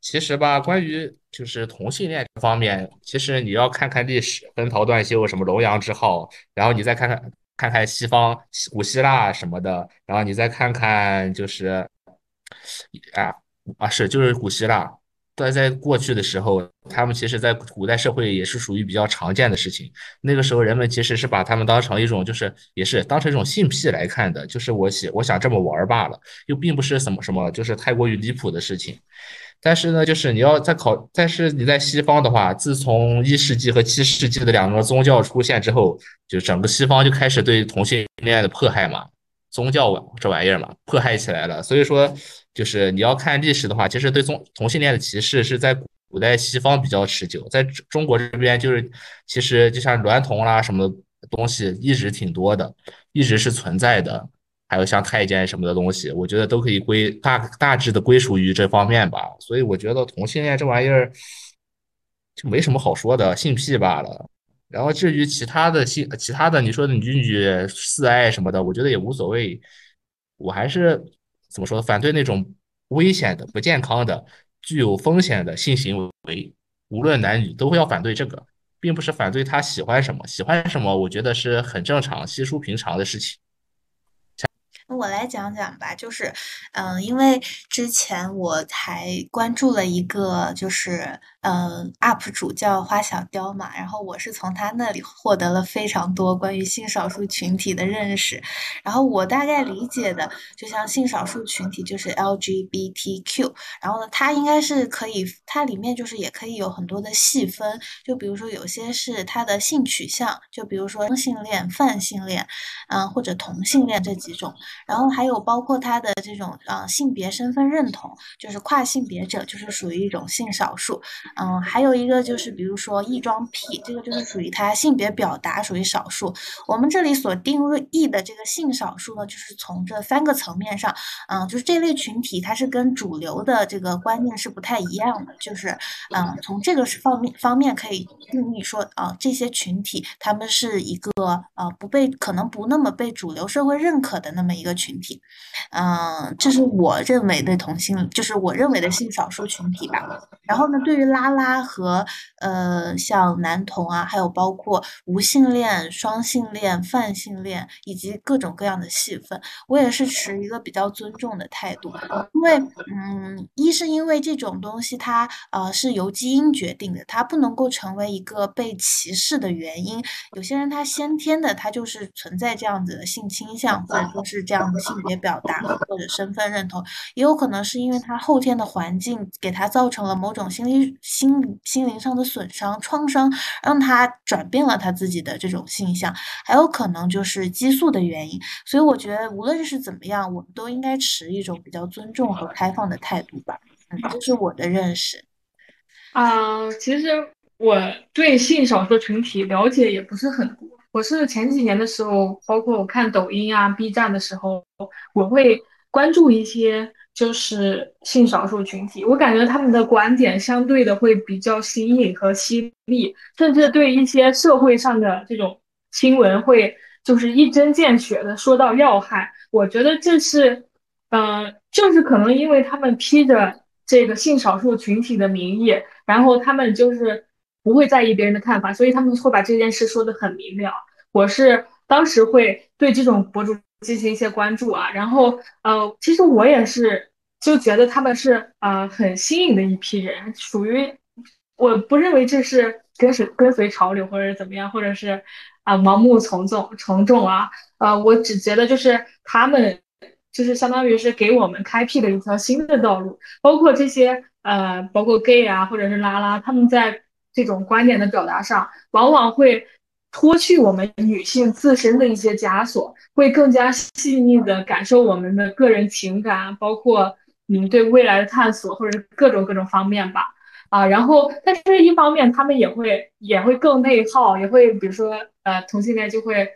其实吧，关于就是同性恋这方面，其实你要看看历史，分桃断袖，什么龙阳之好，然后你再看看看看西方古希腊什么的，然后你再看看就是。啊啊是就是古希腊，但在过去的时候，他们其实在古代社会也是属于比较常见的事情。那个时候人们其实是把他们当成一种，就是也是当成一种性癖来看的，就是我想我想这么玩罢了，又并不是什么什么就是太过于离谱的事情。但是呢，就是你要在考，但是你在西方的话，自从一世纪和七世纪的两个宗教出现之后，就整个西方就开始对同性恋的迫害嘛。宗教这玩意儿嘛，迫害起来了。所以说就是你要看历史的话，其实对同性恋的歧视是在古代西方比较持久，在中国这边就是其实就像娈童啦什么东西一直挺多的，一直是存在的，还有像太监什么的东西，我觉得都可以归大大致的归属于这方面吧。所以我觉得同性恋这玩意儿就没什么好说的，性癖罢了。然后至于其他的性其他的你说的女女四爱什么的，我觉得也无所谓。我还是怎么说，反对那种危险的、不健康的、具有风险的性行为，无论男女都会要反对这个，并不是反对他喜欢什么，喜欢什么我觉得是很正常、稀疏平常的事情。我来讲讲吧，就是嗯、呃，因为之前我还关注了一个就是嗯、呃、U P 主叫花小雕嘛，然后我是从他那里获得了非常多关于性少数群体的认识，然后我大概理解的就像性少数群体就是 L G B T Q， 然后呢它应该是可以，它里面就是也可以有很多的细分，就比如说有些是它的性取向，就比如说双性恋、泛性恋嗯、呃、或者同性恋这几种，然后还有包括他的这种呃性别身份认同，就是跨性别者，就是属于一种性少数。嗯、呃，还有一个就是比如说异装癖，这个就是属于他性别表达属于少数。我们这里所定义的这个性少数呢，就是从这三个层面上，嗯、呃，就是这类群体它是跟主流的这个观念是不太一样的，就是嗯、呃，从这个方面方面可以定义说啊、呃，这些群体他们是一个呃不被可能不那么被主流社会认可的那么一个群体。嗯、呃，这是我认为的同性，就是我认为的性少数群体吧。然后呢，对于拉拉和呃像男同啊，还有包括无性恋、双性恋、泛性恋以及各种各样的细分，我也是持一个比较尊重的态度，因为嗯，一是因为这种东西它呃是由基因决定的，它不能够成为一个被歧视的原因。有些人他先天的他就是存在这样子的性倾向，或者说是这样的性别表达或者身份认同，也有可能是因为他后天的环境给他造成了某种心理心心灵上的损伤、创伤，让他转变了他自己的这种性向，还有可能就是激素的原因。所以我觉得无论是怎么样，我们都应该持一种比较尊重和开放的态度吧。嗯，这是我的认识。啊、呃，其实我对性少数群体了解也不是很多。我是前几年的时候，包括我看抖音啊 B 站的时候，我会关注一些就是性少数群体，我感觉他们的观点相对的会比较新颖和犀利，甚至对一些社会上的这种新闻会就是一针见血的说到要害。我觉得这是嗯、呃，就是可能因为他们披着这个性少数群体的名义，然后他们就是不会在意别人的看法，所以他们会把这件事说得很明了。我是当时会对这种博主进行一些关注啊，然后呃，其实我也是就觉得他们是呃很新颖的一批人，属于我不认为这是跟随跟随潮流或者怎么样，或者是啊、呃、盲目从众从众啊，呃，我只觉得就是他们就是相当于是给我们开辟了一条新的道路，包括这些呃，包括 gay 啊或者是拉拉，他们在这种观点的表达上往往会脱去我们女性自身的一些枷锁，会更加细腻的感受我们的个人情感，包括你对未来的探索或者各种各种方面吧。啊，然后但是一方面他们也会也会更内耗，也会比如说呃同性恋就会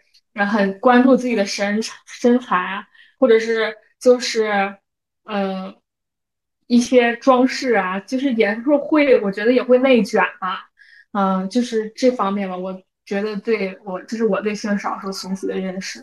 很关注自己的身身材啊，或者是就是呃一些装饰啊，就是也是会我觉得也会内卷吧。嗯，就是这方面吧，我觉得对我这、就是我对性少数群体的认识。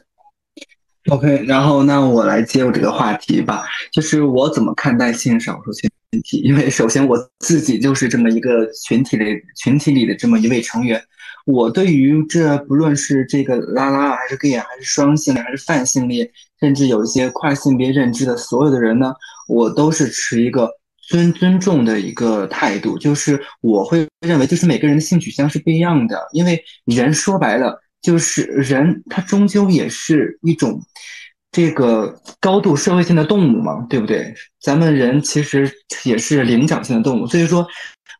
OK， 然后那我来接我这个话题吧，就是我怎么看待性少数群体？因为首先我自己就是这么一个群体的群体里的这么一位成员，我对于这不论是这个拉拉还是 gay 还是双性恋还是泛性恋，甚至有一些跨性别认知的所有的人呢，我都是持一个尊尊重的一个态度，就是我会认为就是每个人的性取向是不一样的，因为人说白了就是人，他终究也是一种这个高度社会性的动物嘛，对不对？咱们人其实也是灵长性的动物，所以说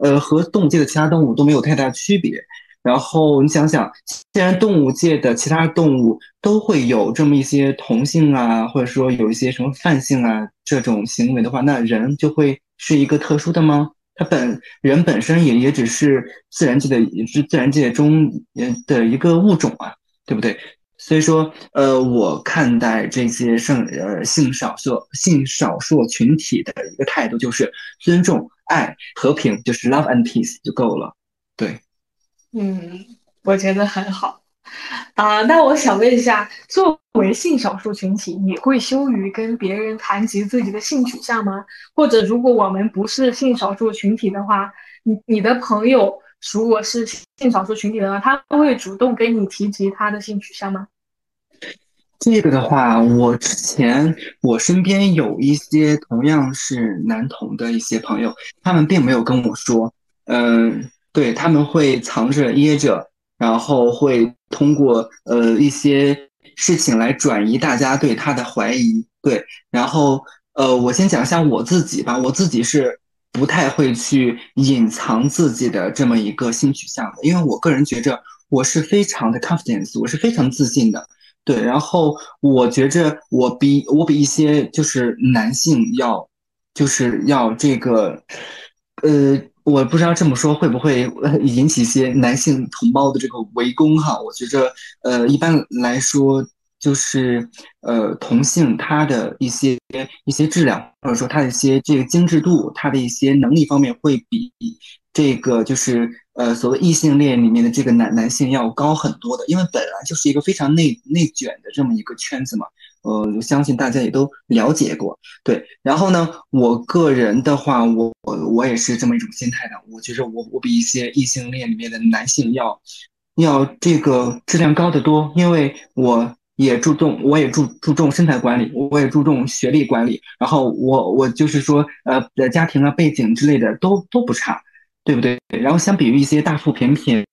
呃和动物界的其他动物都没有太大区别。然后你想想，既然动物界的其他动物都会有这么一些同性啊，或者说有一些什么泛性啊这种行为的话，那人就会是一个特殊的吗？它本人本身也也只是自然界的自然界中的一个物种啊，对不对？所以说，呃，我看待这些性呃性少数性少数群体的一个态度就是尊重、爱、和平，就是 love and peace 就够了。对，嗯，我觉得很好。啊，那我想问一下，作为性少数群体，你会羞于跟别人谈及自己的性取向吗？或者，如果我们不是性少数群体的话，你你的朋友如果是性少数群体的话，他会主动跟你提及他的性取向吗？这个的话，我之前我身边有一些同样是男同的一些朋友，他们并没有跟我说，嗯、呃，对，他们会藏着掖着。然后会通过呃一些事情来转移大家对他的怀疑，对。然后呃，我先讲一下我自己吧，我自己是不太会去隐藏自己的这么一个性取向的，因为我个人觉着我是非常的 confidence， 我是非常自信的，对。然后我觉着我比我比一些就是男性要就是要这个呃。我不知道这么说会不会引起一些男性同胞的这个围攻哈？我觉着，呃，一般来说就是，呃，同性他的一些一些质量，或者说他的一些这个精致度，他的一些能力方面会比这个就是呃所谓异性恋里面的这个男男性要高很多的，因为本来就是一个非常内内卷的这么一个圈子嘛。呃，我相信大家也都了解过，对。然后呢，我个人的话，我我也是这么一种心态的。我觉得我我比一些异性恋里面的男性要要这个质量高得多，因为我也注重，我也注注重身材管理，我也注重学历管理。然后我我就是说，呃，家庭啊、背景之类的都都不差，对不对？然后相比于一些大腹便便，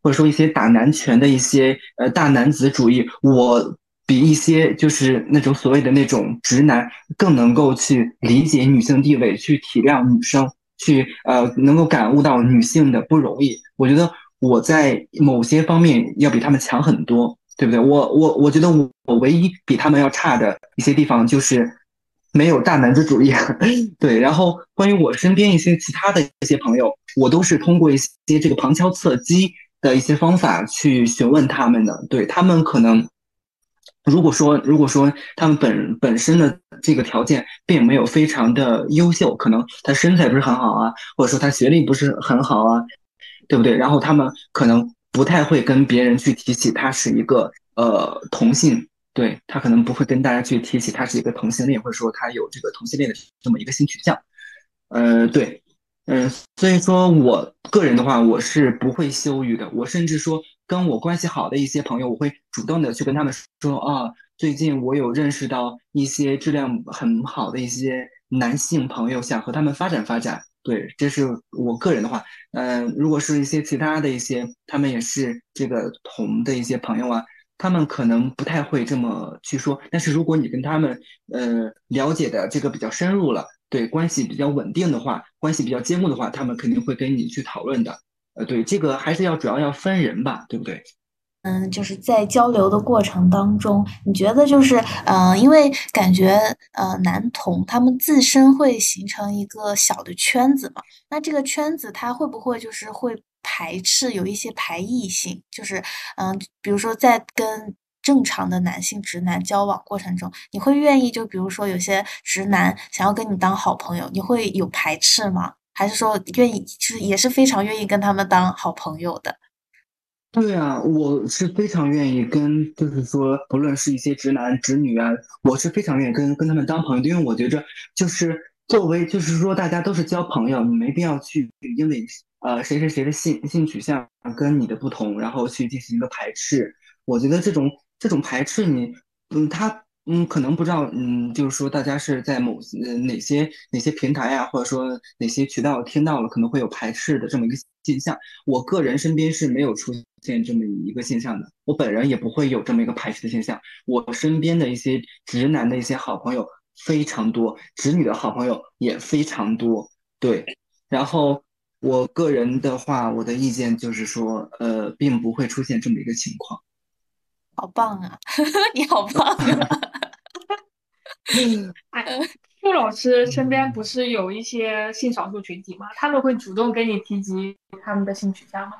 或者说一些打男权的一些呃大男子主义，我。比一些就是那种所谓的那种直男更能够去理解女性地位，去体谅女生，去呃能够感悟到女性的不容易。我觉得我在某些方面要比他们强很多，对不对？我我我觉得我唯一比他们要差的一些地方就是没有大男子主义，对。然后关于我身边一些其他的一些朋友，我都是通过一些这个旁敲侧击的一些方法去询问他们的，对他们可能。如果说，如果说他们本本身的这个条件并没有非常的优秀，可能他身材不是很好啊，或者说他学历不是很好啊，对不对？然后他们可能不太会跟别人去提起他是一个呃同性，对，他可能不会跟大家去提起他是一个同性恋，或者说他有这个同性恋的这么一个性取向，呃，对，嗯、呃，所以说我个人的话，我是不会羞于的，我甚至说。跟我关系好的一些朋友，我会主动的去跟他们说啊，最近我有认识到一些质量很好的一些男性朋友，想和他们发展发展。对，这是我个人的话。嗯、呃，如果是一些其他的一些，他们也是这个同的一些朋友啊，他们可能不太会这么去说。但是如果你跟他们呃了解的这个比较深入了，对，关系比较稳定的话，关系比较坚固的话，他们肯定会跟你去讨论的。呃，对，这个还是要主要要分人吧，对不对？嗯，就是在交流的过程当中，你觉得就是，嗯、呃，因为感觉呃，男同他们自身会形成一个小的圈子嘛，那这个圈子它会不会就是会排斥有一些排异性？就是，嗯、呃，比如说在跟。正常的男性直男交往过程中，你会愿意就比如说有些直男想要跟你当好朋友，你会有排斥吗？还是说愿意，就是也是非常愿意跟他们当好朋友的？对啊，我是非常愿意跟，就是说不论是一些直男直女啊，我是非常愿意跟跟他们当朋友，因为我觉着就是作为就是说大家都是交朋友，你没必要去因为呃谁谁谁的性性取向跟你的不同，然后去进行一个排斥。我觉得这种。这种排斥你，嗯，他，嗯，可能不知道，嗯，就是说大家是在某呃哪些哪些平台啊，或者说哪些渠道听到了，可能会有排斥的这么一个现象。我个人身边是没有出现这么一个现象的，我本人也不会有这么一个排斥的现象。我身边的一些直男的一些好朋友非常多，直女的好朋友也非常多，对。然后我个人的话，我的意见就是说，呃，并不会出现这么一个情况。好棒啊！你好棒啊！哎，说老老师身边不是有一些性少数群体吗？他们会主动跟你提及他们的性取向吗？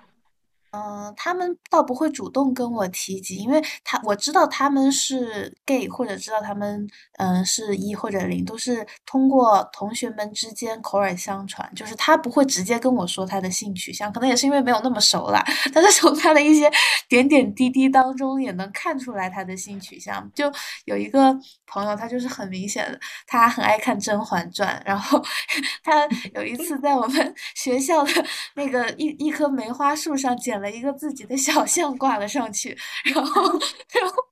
嗯，他们倒不会主动跟我提及，因为他我知道他们是 gay， 或者知道他们嗯是一或者零，都是通过同学们之间口耳相传，就是他不会直接跟我说他的性取向，可能也是因为没有那么熟啦。但是从他的一些点点滴滴当中也能看出来他的性取向。就有一个朋友，他就是很明显的，他很爱看《甄嬛传》，然后他有一次在我们学校的那个一一棵梅花树上捡了一个自己的小象挂了上去，然后然后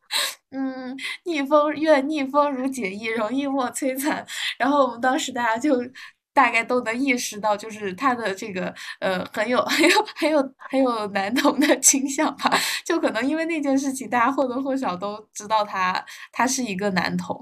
嗯逆风愿逆风如解意，容易莫摧残。然后我们当时大家就大概都能意识到，就是他的这个呃很有很有很有很有男同的倾向吧，就可能因为那件事情，大家或多或少都知道他他是一个男同。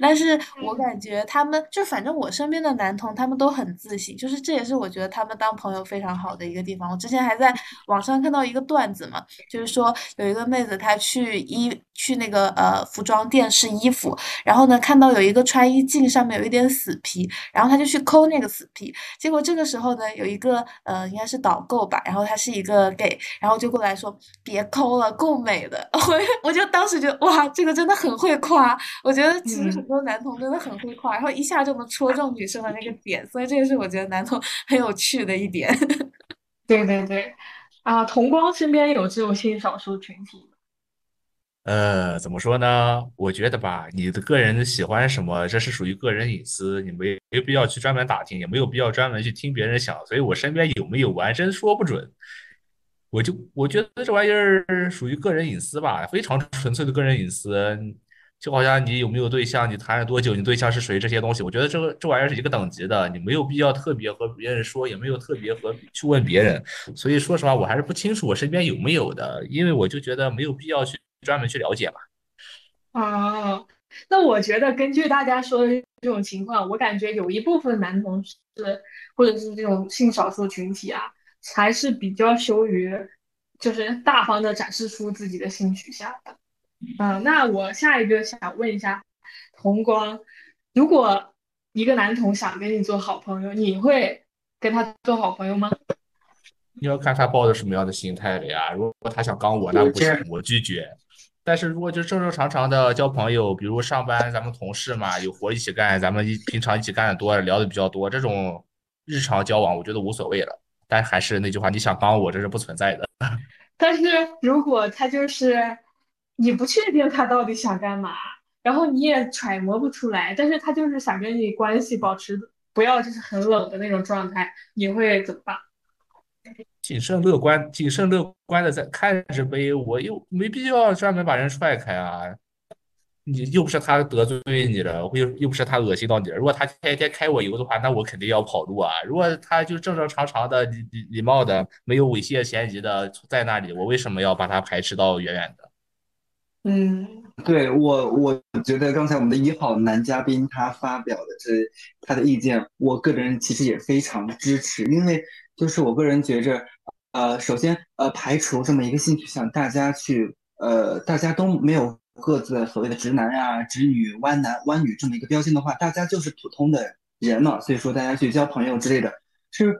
但是我感觉他们就反正我身边的男同，他们都很自信，就是这也是我觉得他们当朋友非常好的一个地方。我之前还在网上看到一个段子嘛，就是说有一个妹子她去衣去那个呃服装店试衣服，然后呢看到有一个穿衣镜上面有一点死皮，然后她就去抠那个。那个死皮，结果这个时候呢，有一个呃，应该是导购吧，然后他是一个 gay， 然后就过来说别抠了，够美的。我我就当时觉得哇，这个真的很会夸，我觉得其实很多男同真的很会夸，然后一下就能戳中女生的那个点，所以这也是我觉得男同很有趣的一点。对对对，啊，同光身边有这种性少数群体吗？呃，怎么说呢？我觉得吧，你的个人喜欢什么，这是属于个人隐私，你没没必要去专门打听，也没有必要专门去听别人想。所以我身边有没有玩，真说不准。我就我觉得这玩意儿属于个人隐私吧，非常纯粹的个人隐私。就好像你有没有对象，你谈了多久，你对象是谁，这些东西，我觉得这个这玩意儿是一个等级的，你没有必要特别和别人说，也没有特别和去问别人。所以说实话，我还是不清楚我身边有没有的，因为我就觉得没有必要去。专门去了解吧。哦，那我觉得根据大家说的这种情况，我感觉有一部分男同事或者是这种性少数群体啊，还是比较羞于就是大方的展示出自己的性取向的。嗯、呃，那我下一个想问一下同光，如果一个男同想跟你做好朋友，你会跟他做好朋友吗？你要看他抱着什么样的心态了呀。如果他想刚我，那不行，我拒绝。但是如果就正正常常的交朋友，比如上班咱们同事嘛，有活一起干，咱们一平常一起干的多，聊的比较多，这种日常交往我觉得无所谓了。但还是那句话，你想帮我这是不存在的。但是如果他就是你不确定他到底想干嘛，然后你也揣摩不出来，但是他就是想跟你关系保持不要就是很冷的那种状态，你会怎么办？谨慎乐观，谨慎乐观的在看着呗，我又没必要专门把人踹开啊。你又不是他得罪你了，又又不是他恶心到你了。如果他天天开我油的话，那我肯定要跑路啊。如果他就正正常常的、礼礼貌的、没有猥亵嫌疑的在那里，我为什么要把他排斥到远远的？嗯，对我，我觉得刚才我们的一号男嘉宾他发表的这他的意见，我个人其实也非常支持，因为。就是我个人觉着，呃，首先，呃，排除这么一个性取向，大家去，呃，大家都没有各自的所谓的直男呀、啊、直女、弯男、弯女这么一个标签的话，大家就是普通的人嘛。所以说，大家去交朋友之类的，是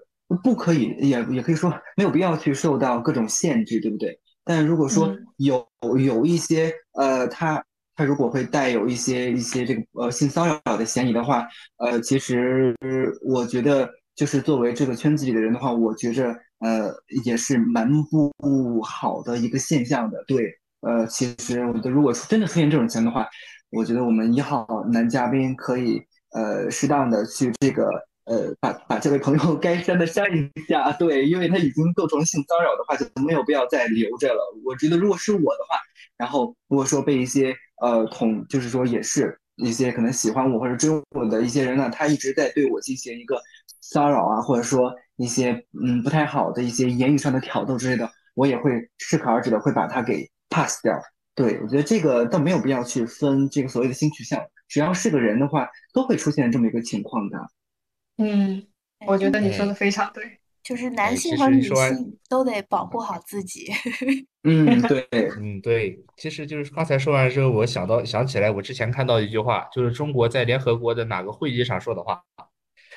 不可以，也也可以说没有必要去受到各种限制，对不对？但如果说有有一些，呃，他他如果会带有一些一些这个呃性骚扰的嫌疑的话，呃，其实我觉得。就是作为这个圈子里的人的话，我觉着呃也是蛮不好的一个现象的。对，呃，其实我觉得如果真的出现这种情况的话，我觉得我们一号男嘉宾可以呃适当的去这个呃把把这位朋友该删的删一下。对，因为他已经构成性骚扰的话，就没有必要再留着了。我觉得如果是我的话，然后如果说被一些呃同就是说也是一些可能喜欢我或者追我的一些人呢，他一直在对我进行一个。骚扰啊，或者说一些嗯不太好的一些言语上的挑逗之类的，我也会适可而止的，会把它给 pass 掉。对，我觉得这个倒没有必要去分这个所谓的性取向，只要是个人的话，都会出现这么一个情况的。嗯，我觉得你说的非常对，就是男性和女性都得保护好自己。嗯，对，嗯，对，其实就是刚才说完之后，我想到想起来，我之前看到一句话，就是中国在联合国的哪个会议上说的话：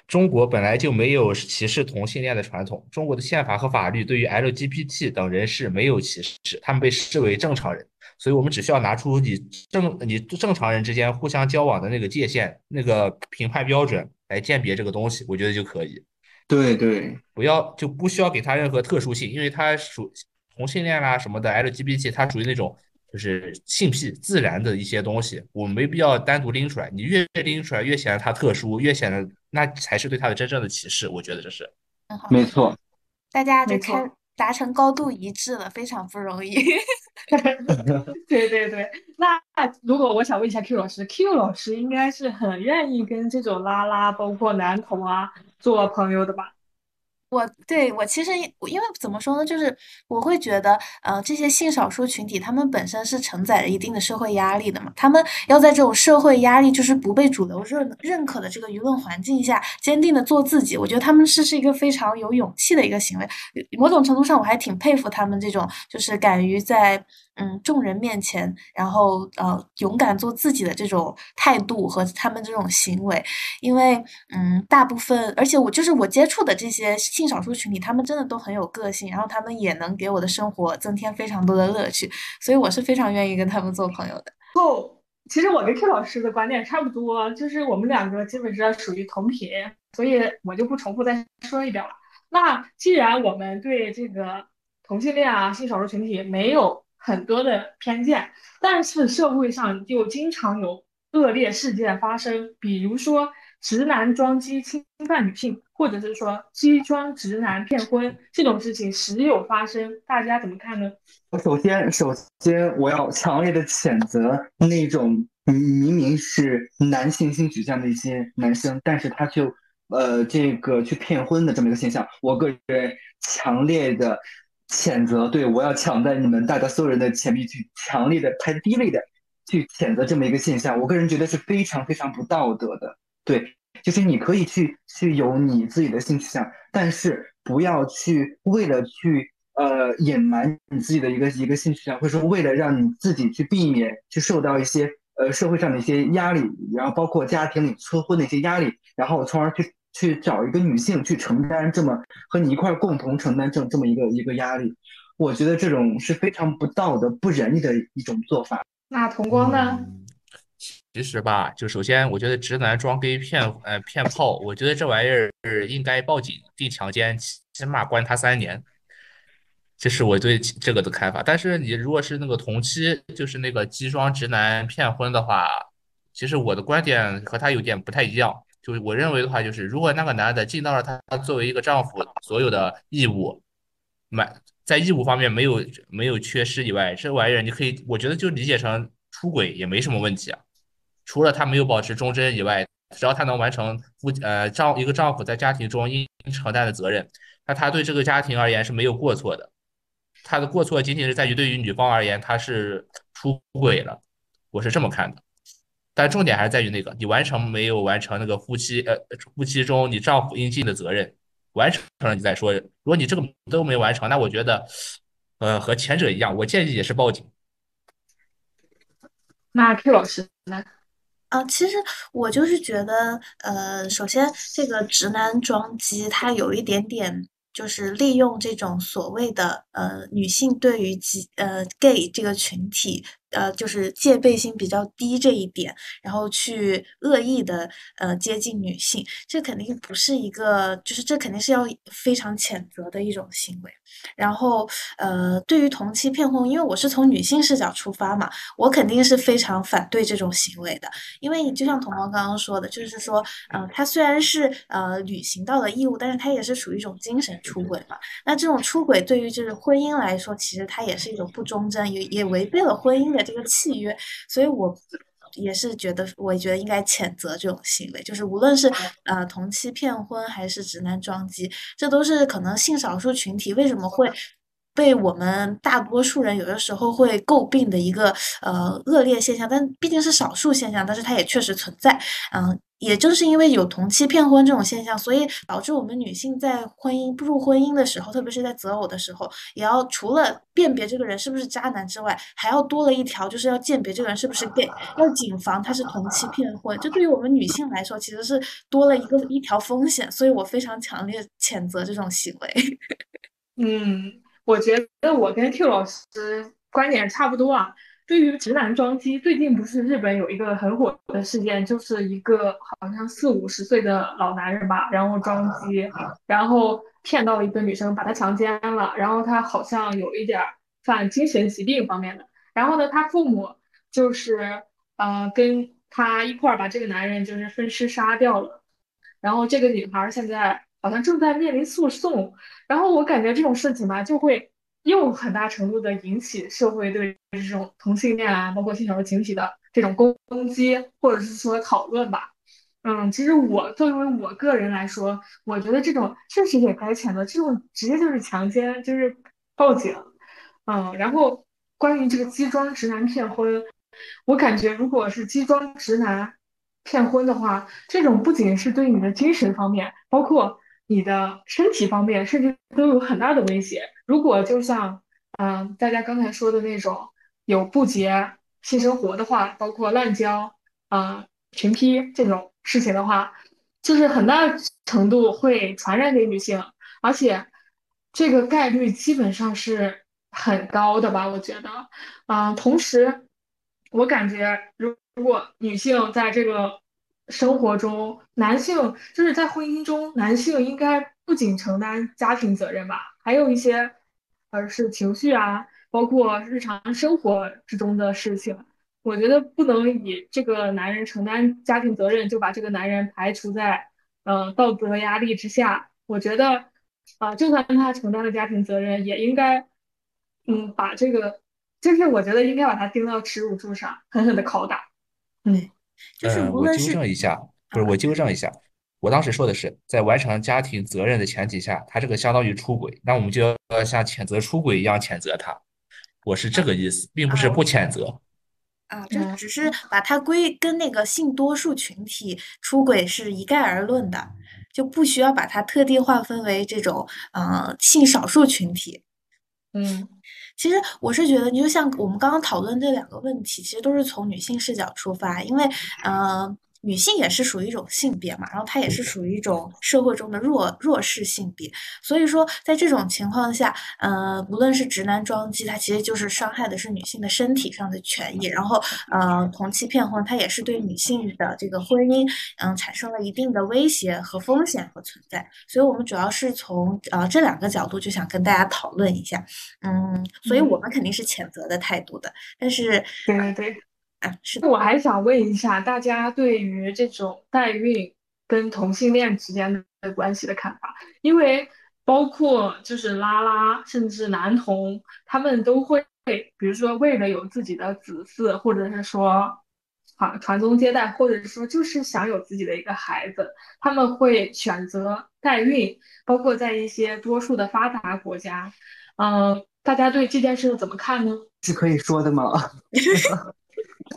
中国本来就没有歧视同性恋的传统，中国的宪法和法律对于 L G B T 等人士没有歧视，他们被视为正常人，所以我们只需要拿出你正你正常人之间互相交往的那个界限、那个评判标准来鉴别这个东西，我觉得就可以。对对，不要就不需要给他任何特殊性，因为他属同性恋啦、什么的 L G B T， 它属于那种就是性癖自然的一些东西，我们没必要单独拎出来。你越拎出来，越显得它特殊，越显得那才是对它的真正的歧视。我觉得这是很好，没错，大家就没开错。达成高度一致了，非常不容易。对对对，那如果我想问一下 Q 老师，Q 老师应该是很愿意跟这种拉拉，包括男同啊，做朋友的吧？我对我其实也我因为怎么说呢，就是我会觉得，呃，这些性少数群体他们本身是承载着一定的社会压力的嘛，他们要在这种社会压力就是不被主流认认可的这个舆论环境下，坚定的做自己，我觉得他们是是一个非常有勇气的一个行为。某种程度上，我还挺佩服他们这种，就是敢于在嗯众人面前，然后呃勇敢做自己的这种态度和他们这种行为。因为嗯，大部分，而且我就是我接触的这些性少数群体，他们真的都很有个性，然后他们也能给我的生活增添非常多的乐趣，所以我是非常愿意跟他们做朋友的。哦，其实我跟 Q 老师的观点差不多，就是我们两个基本上属于同频，所以我就不重复再说一遍了。那既然我们对这个同性恋啊、性少数群体没有很多的偏见，但是社会上又经常有恶劣事件发生，比如说直男装机侵犯女性，或者是说机装直男骗婚，这种事情时有发生，大家怎么看呢？首先，首先我要强烈的谴责那种嗯明明是男性性取向的一些男生，但是他就呃这个去骗婚的这么一个现象，我个人强烈的谴责。对，我要抢在你们大家所有人的前面去强烈的排第一位的去谴责这么一个现象，我个人觉得是非常非常不道德的。对，就是你可以去去有你自己的性取向，但是不要去为了去呃隐瞒你自己的一个一个性取向，或者说为了让你自己去避免去受到一些呃社会上的一些压力，然后包括家庭里催婚的一些压力，然后从而去去找一个女性去承担这么和你一块儿共同承担这这么一个一个压力，我觉得这种是非常不道德、不仁义的一种做法。那同光呢？嗯，其实吧，就首先我觉得直男装给骗呃骗炮，我觉得这玩意儿是应该报警定强奸，起起码关他三年。这是我对其这个的看法。但是你如果是那个同期，就是那个基装直男骗婚的话，其实我的观点和他有点不太一样。就是我认为的话，就是如果那个男的尽到了他作为一个丈夫所有的义务，满在义务方面没有没有缺失以外，这玩意儿你可以，我觉得就理解成出轨也没什么问题啊。除了他没有保持忠贞以外，只要他能完成夫呃丈一个丈夫在家庭中应承担的责任，那他对这个家庭而言是没有过错的。他的过错仅仅是在于对于女方而言他是出轨了，我是这么看的。但重点还是在于那个你完成没有完成那个夫妻呃夫妻中你丈夫应尽的责任，完成了你再说。如果你这个都没完成，那我觉得呃和前者一样，我建议也是报警。那 Q 老师呢？啊，其实我就是觉得，呃，首先这个直男装机，它有一点点就是利用这种所谓的呃女性对于几呃 gay 这个群体，呃，就是戒备心比较低这一点，然后去恶意的呃接近女性，这肯定不是一个，就是这肯定是要非常谴责的一种行为。然后呃，对于同妻骗婚，因为我是从女性视角出发嘛，我肯定是非常反对这种行为的。因为就像童光刚刚说的，就是说，呃，他虽然是呃履行到了义务，但是他也是属于一种精神出轨嘛。那这种出轨对于就是婚姻来说，其实它也是一种不忠贞，也也违背了婚姻的这个契约，所以我也是觉得，我觉得应该谴责这种行为，就是无论是呃同妻骗婚还是直男装机，这都是可能性少数群体为什么会被我们大多数人有的时候会诟病的一个呃恶劣现象，但毕竟是少数现象，但是它也确实存在，嗯、也正是因为有同期骗婚这种现象，所以导致我们女性在婚姻步入婚姻的时候，特别是在择偶的时候，也要除了辨别这个人是不是渣男之外，还要多了一条，就是要鉴别这个人是不是 gay， 要谨防他是同期骗婚。这对于我们女性来说，其实是多了一个一条风险，所以我非常强烈谴责这种行为。嗯，我觉得我跟 Q 老师观点差不多啊。对于直男装机，最近不是日本有一个很火的事件，就是一个好像四五十岁的老男人吧，然后装机，然后骗到一个女生，把她强奸了，然后他好像有一点犯精神疾病方面的，然后呢，他父母就是呃跟他一块儿把这个男人就是分尸杀掉了，然后这个女孩现在好像正在面临诉讼，然后我感觉这种事情吧，就会又很大程度的引起社会对这种同性恋啊，包括性少数群体的这种攻击，或者是说讨论吧。嗯，其实我作为我个人来说，我觉得这种确实也该谴责，这种直接就是强奸，就是报警。嗯，然后关于这个基装直男骗婚，我感觉如果是基装直男骗婚的话，这种不仅是对你的精神方面，包括你的身体方面，甚至都有很大的威胁。如果就像嗯、呃、大家刚才说的那种有不洁性生活的话，包括滥交啊、群批这种事情的话，就是很大程度会传染给女性，而且这个概率基本上是很高的吧，我觉得。嗯、呃，同时我感觉如果女性在这个生活中，男性就是在婚姻中，男性应该不仅承担家庭责任吧，还有一些而是情绪啊，包括日常生活之中的事情。我觉得不能以这个男人承担家庭责任就把这个男人排除在呃道德压力之下。我觉得啊、呃，就算他承担了家庭责任，也应该嗯把这个就是我觉得应该把他钉到耻辱柱上，狠狠的拷打。嗯，就是呃，我纠正一下，不是我纠正一下，我当时说的是在完成家庭责任的前提下，他这个相当于出轨，那我们就要像谴责出轨一样谴责他，我是这个意思，并不是不谴责。啊，这只是把它归跟那个性多数群体出轨是一概而论的，就不需要把它特地划分为这种呃性少数群体。嗯，其实我是觉得，你就像我们刚刚讨论这两个问题，其实都是从女性视角出发，因为呃，女性也是属于一种性别嘛，然后她也是属于一种社会中的弱弱势性别，所以说在这种情况下，呃，无论是直男装机，它其实就是伤害的是女性的身体上的权益，然后呃，同期骗婚，它也是对女性的这个婚姻，嗯、呃，产生了一定的威胁和风险和存在，所以我们主要是从呃这两个角度就想跟大家讨论一下。嗯，所以我们肯定是谴责的态度的，但是对对对，啊，是的。我还想问一下大家对于这种代孕跟同性恋之间的关系的看法，因为包括就是拉拉甚至男同，他们都会比如说为了有自己的子嗣，或者是说啊传宗接代，或者是说就是想有自己的一个孩子，他们会选择代孕，包括在一些多数的发达国家。嗯、呃，大家对这件事怎么看呢？是可以说的吗？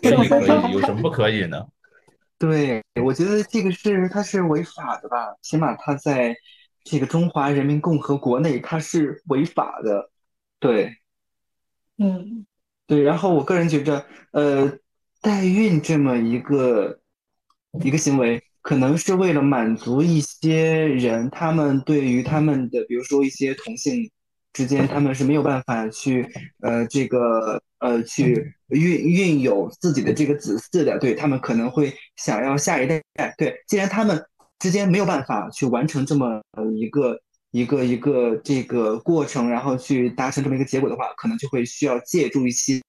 可以可以，有什么不可以呢？对，我觉得这个是它是违法的吧，起码它在这个中华人民共和国内它是违法的。对，嗯，对。然后我个人觉得，呃，代孕这么一个一个行为，可能是为了满足一些人，他们对于他们的，比如说一些同性之间他们是没有办法去呃这个呃去运运有自己的这个子嗣的，对，他们可能会想要下一代，对，既然他们之间没有办法去完成这么一个一个一个这个过程，然后去达成这么一个结果的话，可能就会需要借助一些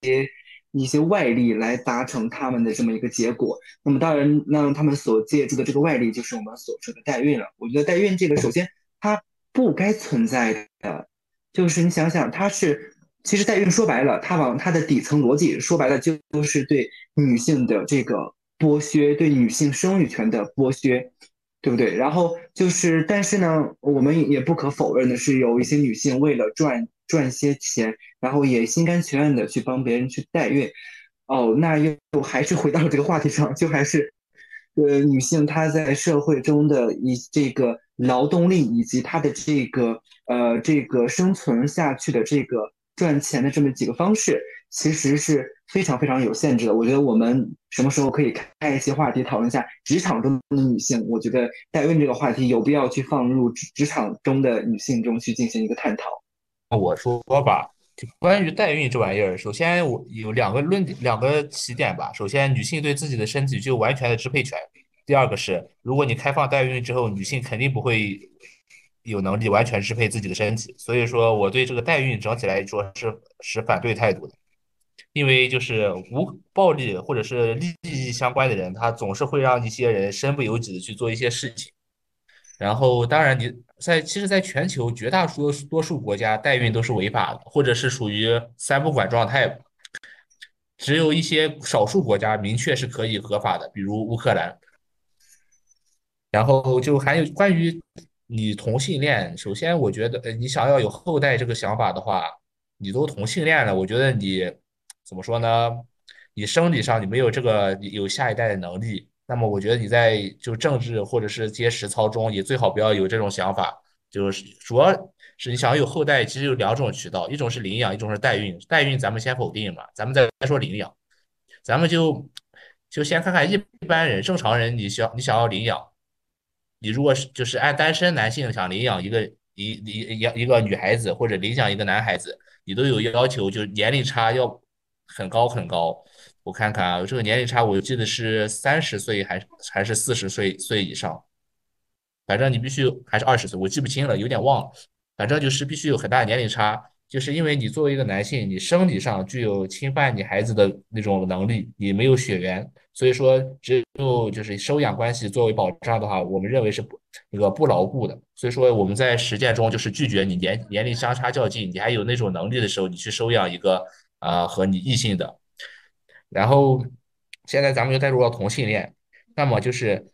一些外力来达成他们的这么一个结果。那么当然，那他们所借助的这个外力就是我们所说的代孕了。我觉得代孕这个首先它不该存在的，就是你想想，它是其实代孕说白了，它往它的底层逻辑说白了就是对女性的这个剥削，对女性生育权的剥削，对不对？然后就是，但是呢，我们也不可否认的是，有一些女性为了赚赚些钱，然后也心甘情愿的去帮别人去代孕。哦，那又还是回到了这个话题上，就还是呃女性她在社会中的以这个劳动力以及她的这个呃这个生存下去的这个赚钱的这么几个方式，其实是非常非常有限制的。我觉得我们什么时候可以开一些话题讨论一下职场中的女性，我觉得代孕这个话题有必要去放入职场中的女性中去进行一个探讨。我说吧，关于代孕这玩意儿，首先我有两个论两个起点吧。首先，女性对自己的身体具有完全的支配权。第二个是，如果你开放代孕之后，女性肯定不会有能力完全支配自己的身体，所以说我对这个代孕整体来说是持反对态度的。因为就是无暴力或者是利益相关的人，他总是会让一些人身不由己的去做一些事情。然后当然你在其实在全球绝大多数多数国家，代孕都是违法的，或者是属于三不管状态，只有一些少数国家明确是可以合法的，比如乌克兰。然后就还有关于你同性恋，首先我觉得你想要有后代这个想法的话，你都同性恋了，我觉得你怎么说呢，你生理上你没有这个有下一代的能力，那么我觉得你在就政治或者是接实操中也最好不要有这种想法。就是主要是你想要有后代，其实有两种渠道，一种是领养，一种是代孕。代孕咱们先否定嘛，咱们再说领养。咱们就就先看看一般人正常人，你想你想要领养，你如果是就是按单身男性想领养一个一一一个女孩子或者领养一个男孩子，你都有要求，就是年龄差要很高很高。我看看啊，这个年龄差我记得是三十岁还是还是四十岁岁以上，反正你必须还是二十岁，我记不清了，有点忘了。反正就是必须有很大的年龄差，就是因为你作为一个男性，你生理上具有侵犯你孩子的那种能力，你没有血缘。所以说只有就是收养关系作为保障的话，我们认为是不那个不牢固的。所以说我们在实践中就是拒绝你年年龄相差较近，你还有那种能力的时候，你去收养一个呃和你异性的。然后现在咱们又带入到同性恋，那么就是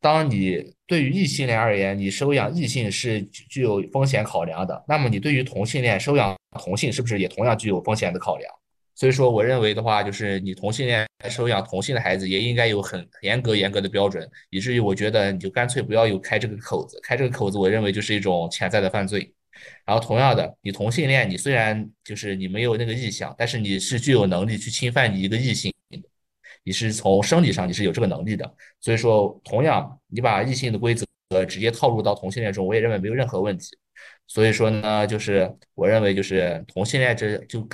当你对于异性恋而言，你收养异性是具有风险考量的，那么你对于同性恋收养同性是不是也同样具有风险的考量？所以说我认为的话，就是你同性恋收养同性的孩子也应该有很严格严格的标准，以至于我觉得你就干脆不要有开这个口子，开这个口子我认为就是一种潜在的犯罪。然后同样的，你同性恋你虽然就是你没有那个意向，但是你是具有能力去侵犯你一个异性，你是从生理上你是有这个能力的。所以说同样你把异性的规则直接套入到同性恋中，我也认为没有任何问题。所以说呢，就是我认为就是同性恋这就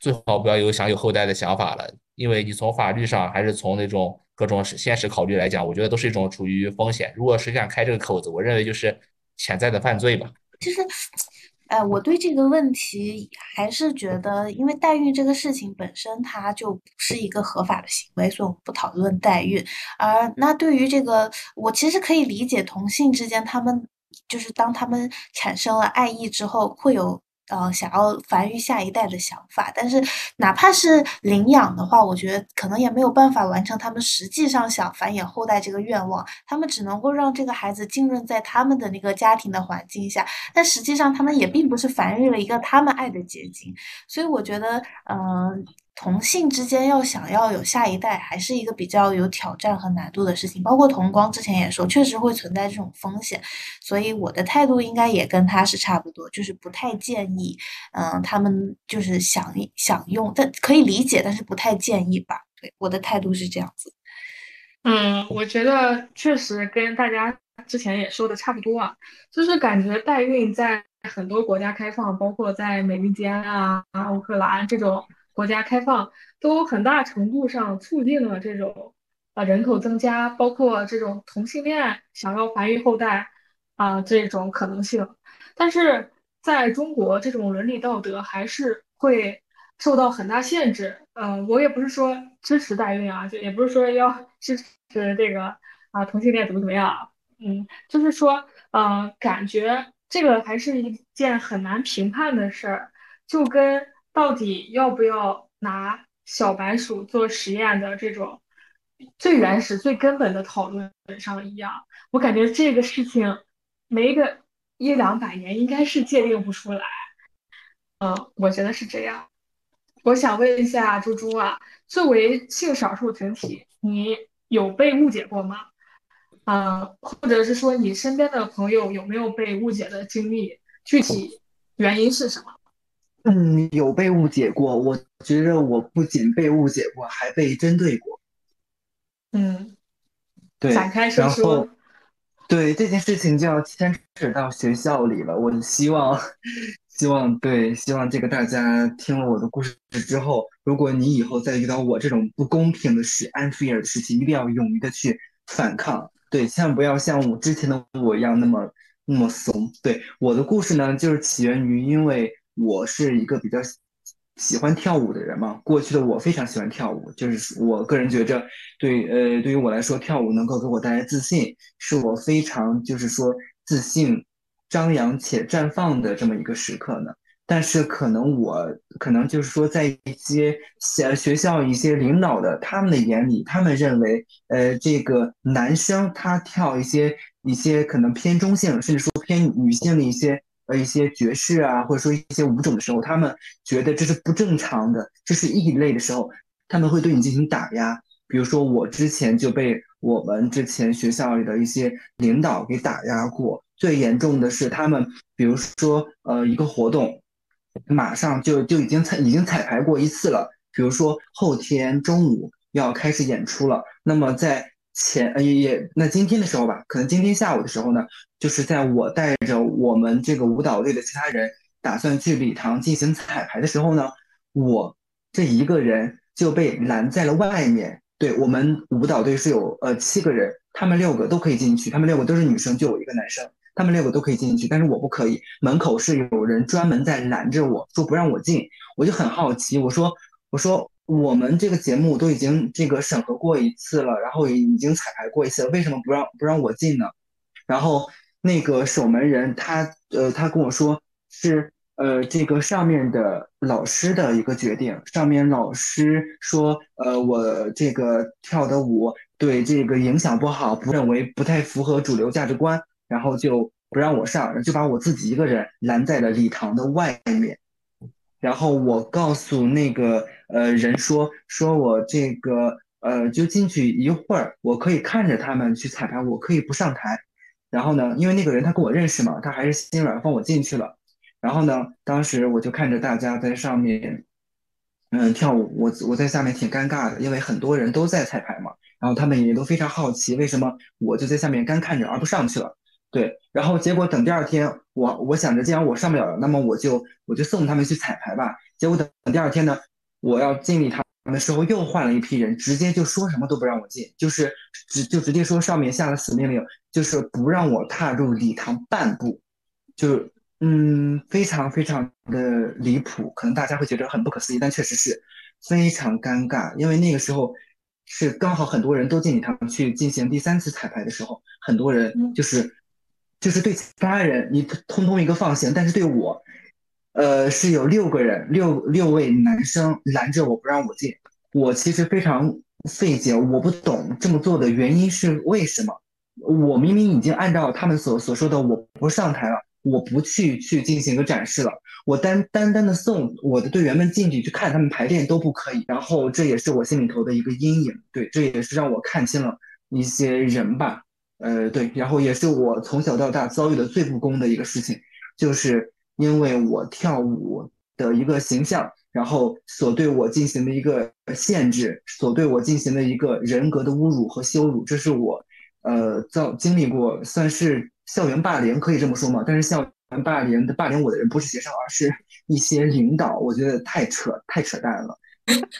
最好不要有想有后代的想法了，因为你从法律上还是从那种各种现实考虑来讲，我觉得都是一种处于风险。如果谁敢开这个口子，我认为就是潜在的犯罪吧。其实，呃，我对这个问题还是觉得，因为代孕这个事情本身它就不是一个合法的行为，所以我们不讨论代孕。而那对于这个，我其实可以理解同性之间，他们就是当他们产生了爱意之后，会有呃，想要繁育下一代的想法，但是哪怕是领养的话，我觉得可能也没有办法完成他们实际上想繁衍后代这个愿望，他们只能够让这个孩子浸润在他们的那个家庭的环境下，但实际上他们也并不是繁育了一个他们爱的结晶。所以我觉得嗯、呃，同性之间要想要有下一代还是一个比较有挑战和难度的事情，包括同光之前也说确实会存在这种风险，所以我的态度应该也跟他是差不多，就是不太建议嗯，他们就是想想用，但可以理解，但是不太建议吧。对，我的态度是这样子。嗯，我觉得确实跟大家之前也说的差不多啊，就是感觉代孕在很多国家开放，包括在美利坚啊、乌克兰这种国家开放，都很大程度上促进了这种啊、呃、人口增加，包括这种同性恋想要繁育后代啊、呃、这种可能性，但是。在中国这种伦理道德还是会受到很大限制。呃，我也不是说支持代孕啊，就也不是说要支持这个啊同性恋怎么怎么样啊，嗯，就是说呃，感觉这个还是一件很难评判的事儿，就跟到底要不要拿小白鼠做实验的这种最原始最根本的讨论上一样。我感觉这个事情没一个一两百年应该是界定不出来，嗯，我觉得是这样。我想问一下猪猪啊，作为性少数群体，你有被误解过吗？啊、呃，或者是说你身边的朋友有没有被误解的经历？具体原因是什么？嗯，有被误解过。我觉得我不仅被误解过，还被针对过。嗯，对。展开说说。对，这件事情就要牵扯到学校里了。我希望，希望对，希望这个大家听了我的故事之后，如果你以后再遇到我这种不公平的事、unfair 的事情，一定要勇于的去反抗。对，千万不要像我之前的我一样那么那么怂。对，我的故事呢，就是起源于因为我是一个比较喜欢跳舞的人嘛。过去的我非常喜欢跳舞，就是我个人觉着对呃对于我来说，跳舞能够给我带来自信，是我非常就是说自信张扬且绽放的这么一个时刻呢。但是可能我可能就是说在一些学校一些领导的他们的眼里，他们认为呃这个男生他跳一些一些可能偏中性甚至说偏女性的一些呃一些爵士啊或者说一些舞种的时候，他们觉得这是不正常的，这是异类的时候，他们会对你进行打压。比如说我之前就被我们之前学校里的一些领导给打压过。最严重的是他们比如说呃一个活动马上就就已经彩已经彩排过一次了，比如说后天中午要开始演出了，那么在前呃也那今天的时候吧，可能今天下午的时候呢，就是在我带着我们这个舞蹈队的其他人打算去礼堂进行彩排的时候呢，我这一个人就被拦在了外面。对，我们舞蹈队是有呃七个人，他们六个都可以进去，他们六个都是女生，就我一个男生。他们六个都可以进去，但是我不可以。门口是有人专门在拦着我，说不让我进。我就很好奇，我说我说我们这个节目都已经这个审核过一次了，然后也已经彩排过一次了，为什么不让不让我进呢？然后那个守门人他呃他跟我说是呃这个上面的老师的一个决定，上面老师说呃我这个跳的舞对这个影响不好，不认为不太符合主流价值观。然后就不让我上，就把我自己一个人拦在了礼堂的外面。然后我告诉那个呃人说说我这个呃就进去一会儿，我可以看着他们去彩排，我可以不上台。然后呢，因为那个人他跟我认识嘛，他还是心软放我进去了。然后呢，当时我就看着大家在上面嗯跳舞，我我在下面挺尴尬的，因为很多人都在彩排嘛。然后他们也都非常好奇，为什么我就在下面干看着而不上去了。对，然后结果等第二天，我我想着既然我上不了了，那么我就我就送他们去彩排吧。结果等第二天呢，我要进礼堂的时候又换了一批人，直接就说什么都不让我进，就是直就直接说上面下了死命令，就是不让我踏入礼堂半步，就嗯非常非常的离谱，可能大家会觉得很不可思议，但确实是非常尴尬，因为那个时候。是刚好很多人都进礼堂去进行第三次彩排的时候，很多人就是、嗯、就是对其他人你通通一个放行，但是对我呃是有六个人六六位男生拦着我不让我进。我其实非常费解，我不懂这么做的原因是为什么。我明明已经按照他们所所说的我不上台了，我不去去进行一个展示了，我单单单的送我的队员们进去去看他们排练都不可以。然后这也是我心里头的一个阴影，对，这也是让我看清了一些人吧，呃，对，然后也是我从小到大遭遇的最不公的一个事情，就是因为我跳舞的一个形象，然后所对我进行的一个限制，所对我进行的一个人格的侮辱和羞辱，这是我呃遭经历过算是校园霸凌可以这么说吗？但是校园霸凌的霸凌我的人不是学生，而是一些领导，我觉得太扯太扯淡了。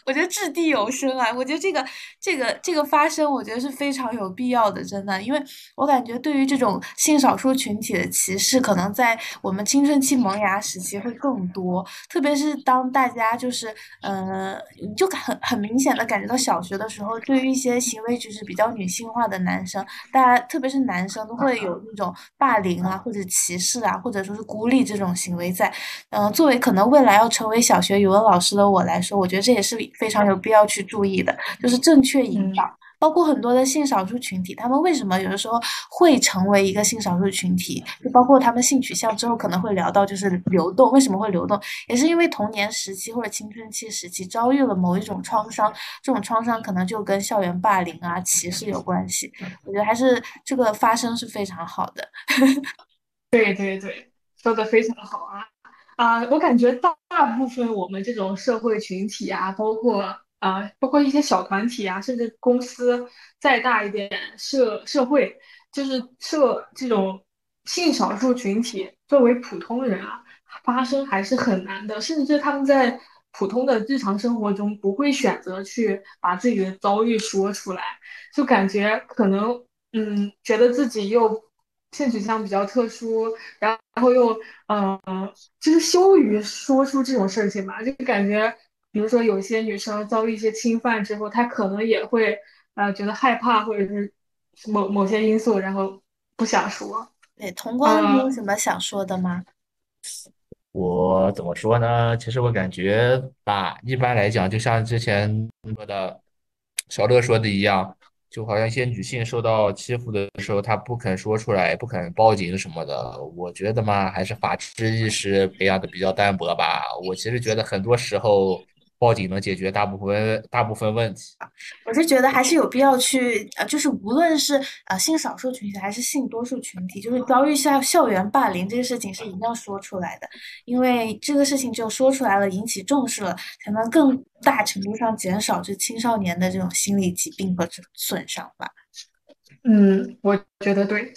我觉得掷地有声啊！我觉得这个这个这个发声，我觉得是非常有必要的，真的，因为我感觉对于这种性少数群体的歧视，可能在我们青春期萌芽时期会更多，特别是当大家就是嗯、呃，就很很明显的感觉到小学的时候，对于一些行为举止比较女性化的男生，大家特别是男生都会有那种霸凌啊，或者歧视啊，或者说是孤立这种行为在。嗯、呃，作为可能未来要成为小学语文老师的我来说，我觉得这也是非常有必要去注意的，就是正确引导。包括很多的性少数群体，他们为什么有的时候会成为一个性少数群体，就包括他们性取向之后可能会聊到就是流动，为什么会流动，也是因为童年时期或者青春期时期遭遇了某一种创伤，这种创伤可能就跟校园霸凌啊歧视有关系。我觉得还是这个发声是非常好的。对对对，说的非常好啊。啊、呃，我感觉大部分我们这种社会群体啊，包括啊、呃，包括一些小团体啊，甚至公司再大一点，社社会就是社这种性少数群体，作为普通人啊，发声还是很难的，甚至他们在普通的日常生活中不会选择去把自己的遭遇说出来，就感觉可能嗯，觉得自己又。性取向比较特殊，然后又呃，就是羞于说出这种事情吧，就感觉，比如说有些女生遭遇一些侵犯之后，她可能也会呃觉得害怕，或者是某某些因素，然后不想说。对，童光，你有什么想说的吗？呃我怎么说呢？其实我感觉吧，一般来讲，就像之前说的，小乐说的一样。就好像一些女性受到欺负的时候，她不肯说出来，不肯报警什么的。我觉得嘛，还是法治意识培养的比较淡薄吧。我其实觉得很多时候报警能解决大部分大部分问题。我是觉得还是有必要去，呃，就是无论是呃性少数群体还是性多数群体，就是遭遇校校园霸凌这个事情是一定要说出来的，因为这个事情只有说出来了，引起重视了，才能更大程度上减少这青少年的这种心理疾病和损伤吧。嗯，我觉得对。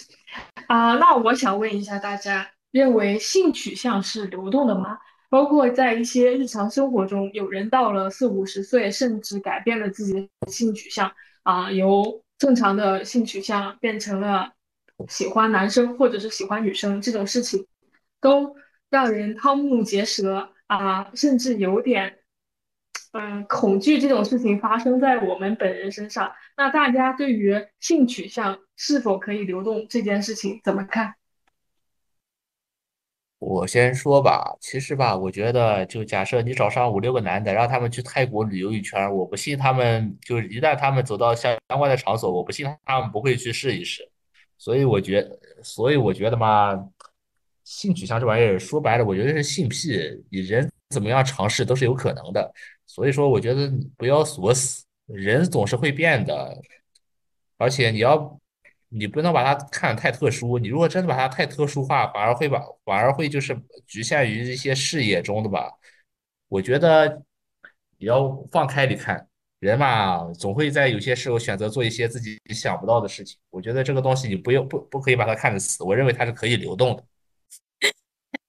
啊、呃，那我想问一下大家，认为性取向是流动的吗？包括在一些日常生活中，有人到了四五十岁，甚至改变了自己的性取向啊、呃，由正常的性取向变成了喜欢男生或者是喜欢女生，这种事情都让人瞠目结舌啊、呃，甚至有点。嗯，恐惧这种事情发生在我们本人身上，那大家对于性取向是否可以流动这件事情怎么看？我先说吧，其实吧，我觉得就假设你找上五六个男的，让他们去泰国旅游一圈，我不信他们就是一旦他们走到相关的场所，我不信他们不会去试一试。所以我觉得，所以我觉得嘛，性取向这玩意儿说白了，我觉得是性癖，你人怎么样尝试都是有可能的。所以说我觉得你不要锁死，人总是会变的，而且你要你不能把它看太特殊，你如果真的把它太特殊化，反而会把反而会就是局限于一些视野中的吧。我觉得你要放开你看，人嘛总会在有些时候选择做一些自己想不到的事情，我觉得这个东西你不要不不可以把它看得死，我认为它是可以流动的。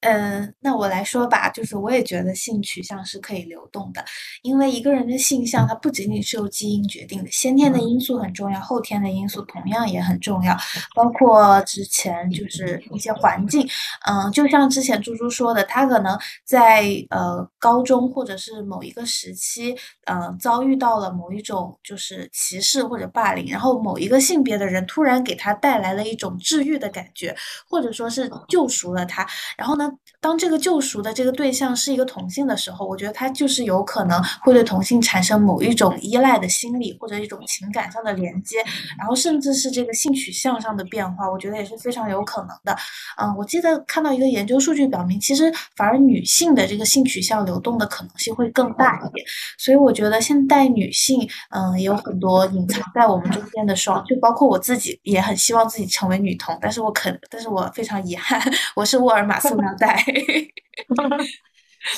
嗯，那我来说吧，就是我也觉得性取向是可以流动的，因为一个人的性向它不仅仅是由基因决定的，先天的因素很重要，后天的因素同样也很重要，包括之前就是一些环境，嗯，就像之前猪猪说的，他可能在呃高中或者是某一个时期，呃遭遇到了某一种就是歧视或者霸凌，然后某一个性别的人突然给他带来了一种治愈的感觉，或者说是救赎了他，然后呢？当这个救赎的这个对象是一个同性的时候，我觉得他就是有可能会对同性产生某一种依赖的心理或者一种情感上的连接，然后甚至是这个性取向上的变化，我觉得也是非常有可能的。嗯，我记得看到一个研究数据表明，其实反而女性的这个性取向流动的可能性会更大一点，所以我觉得现代女性嗯也有很多隐藏在我们中间的双，就包括我自己也很希望自己成为女同，但是我肯但是我非常遗憾，我是沃尔玛塑料袋。